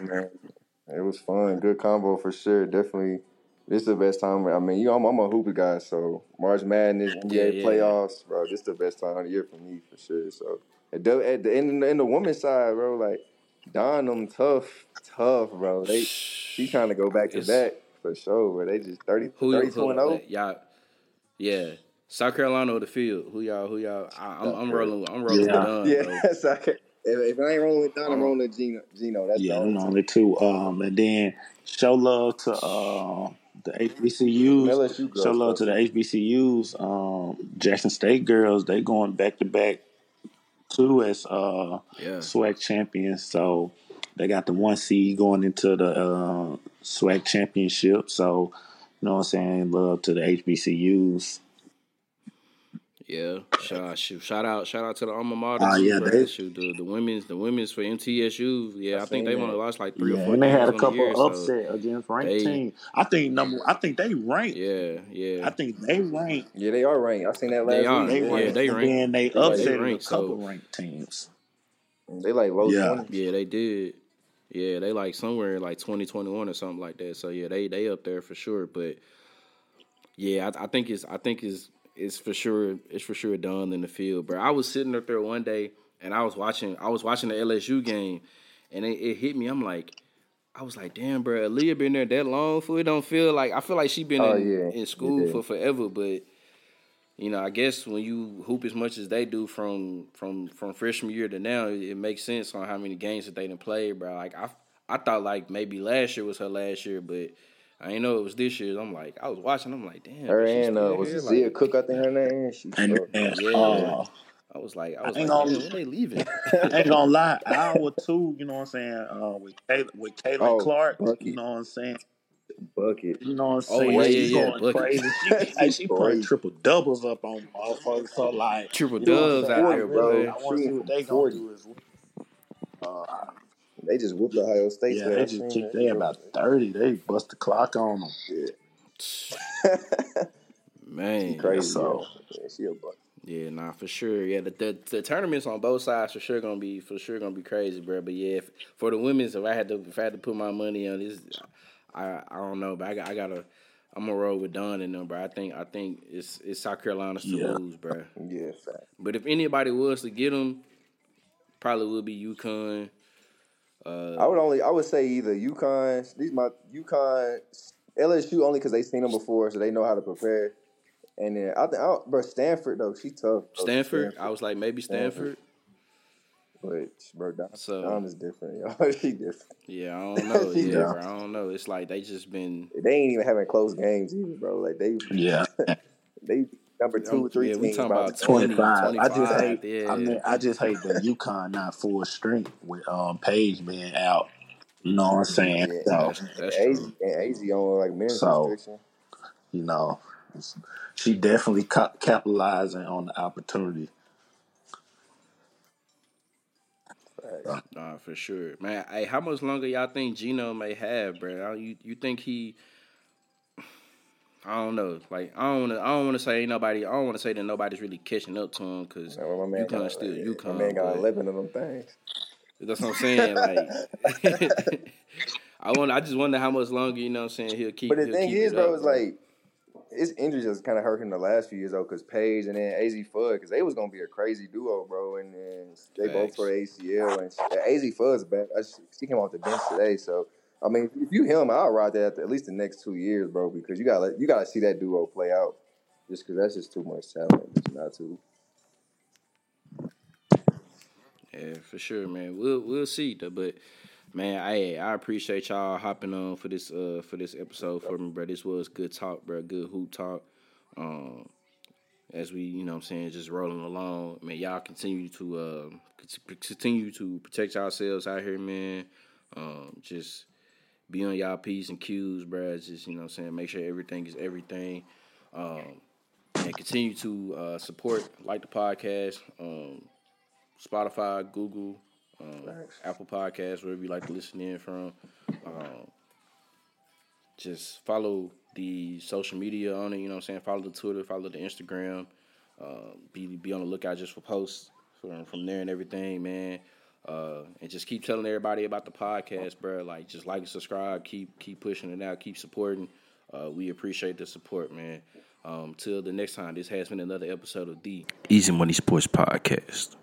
man. It was fun, good combo for sure. Definitely, this is the best time. I mean, I'm a hooper guy, so March Madness, NBA playoffs, bro. This is the best time of the year for me for sure. So at the women's side, bro, like Don them tough, bro. She trying to go back to back for sure, bro. They just 32-0. Y'all. Yeah, South Carolina or the field? Who y'all? I'm rolling with Dunn. Yeah, South Carolina. If I ain't rolling with Dunn, I'm rolling with Gino. That's I'm on it too. And then show love to the HBCUs. Girls, show love to the HBCUs. Jackson State girls, they going back to back too as SWAC champions. So they got the 1 seed going into the SWAC championship. So. You know what I'm saying? Love to the HBCUs. Yeah. Shout out to the alma mater. The women's for MTSU. Yeah, I think they won a loss like 3 or 4. And they had a couple upset against ranked teams. I think they ranked. Yeah. I think they ranked. Yeah, they are ranked. I seen that last week. They ranked. And then they upset a couple ranked teams. They like low 20s. Yeah, they did. Yeah, they like somewhere like 2021 or something like that. So yeah, they up there for sure. But yeah, I think it's for sure done in the field, bro. I was sitting up there one day and I was watching the LSU game, and it hit me. I was like, damn, bro, Aaliyah been there that long for it. Don't feel like she been in school for forever, but. You know, I guess when you hoop as much as they do from freshman year to now, it makes sense on how many games that they done played, bro. Like, I thought, like, maybe last year was her last year, but I didn't know it was this year. I'm like, I was watching, I'm like, damn. Her and, was it Zia Cook, I think her name? I was like, they leaving? I ain't gonna lie. Hour 2, you know what I'm saying, with Kayla Clark, Bucky. You know what I'm saying? Bucket, you know what I'm saying? She's going crazy. She put triple doubles up on motherfuckers. So like triple doubles out there, bro. I want to see what they gonna do as well. They just whooped Ohio State. Yeah, they just kicked. They about 30. They bust the clock on them. Yeah. Man, she crazy. So yeah, she a bucket. Yeah, nah, for sure. Yeah, the tournaments on both sides for sure gonna be crazy, bro. But yeah, for the women's, if I had to put my money on this. I don't know, but I'm gonna roll with Don and them, bro. I think it's South Carolina's to lose, bro. Yeah, fact. But if anybody was to get them, probably would be UConn. I would say either UConn. These my UConn, LSU only because they seen them before, so they know how to prepare. And then I think Stanford though, she tough. Stanford, I was like maybe Stanford. But bro, Don is different, y'all. She different. Yeah, I don't know. Bro, I don't know. It's like they just been. They ain't even having close games either, bro. Like they. Yeah. They number 2 or 3. Yeah, we talking about 25. I just hate that UConn not full strength with Paige being out. You know what I'm saying? Yeah, so AZ on like men's restriction. You know, she definitely capitalizing on the opportunity. Nah, for sure, man. Hey, how much longer y'all think Gino may have, bro? You think he? I don't know. Like I don't want to say that nobody's really catching up to him because UConn still UConn. Man got 11 of them things. That's what I'm saying. Like I just wonder how much longer. You know what I'm saying? He'll keep. But the thing is, bro, is like his injuries has kind of hurt him the last few years though, because Paige and then AZ Fudd, because they was gonna be a crazy duo, bro, and then they both tore ACL, and AZ Fudd's back. She came off the bench today, so I mean, if you him, I'll ride that at least the next 2 years, bro, because you gotta see that duo play out, just because that's just too much talent. It's not too. Yeah, for sure, man. We'll see though, but man, I appreciate y'all hopping on for this episode for me, bro. This was good talk, bro. Good hoop talk. As we, you know what I'm saying, just rolling along. Man, y'all continue to protect yourselves out here, man. Just be on y'all P's and Q's, bro. Just, you know what I'm saying, make sure everything is everything. And continue to support, like the podcast, Spotify, Google, Apple Podcasts, wherever you like to listen in from. Just follow the social media on it, you know what I'm saying? Follow the Twitter, follow the Instagram. Be on the lookout just for posts from there and everything, man. And just keep telling everybody about the podcast, bro. Like, just like and subscribe. Keep pushing it out. Keep supporting. We appreciate the support, man. Till the next time, this has been another episode of the Easy Money Sports Podcast.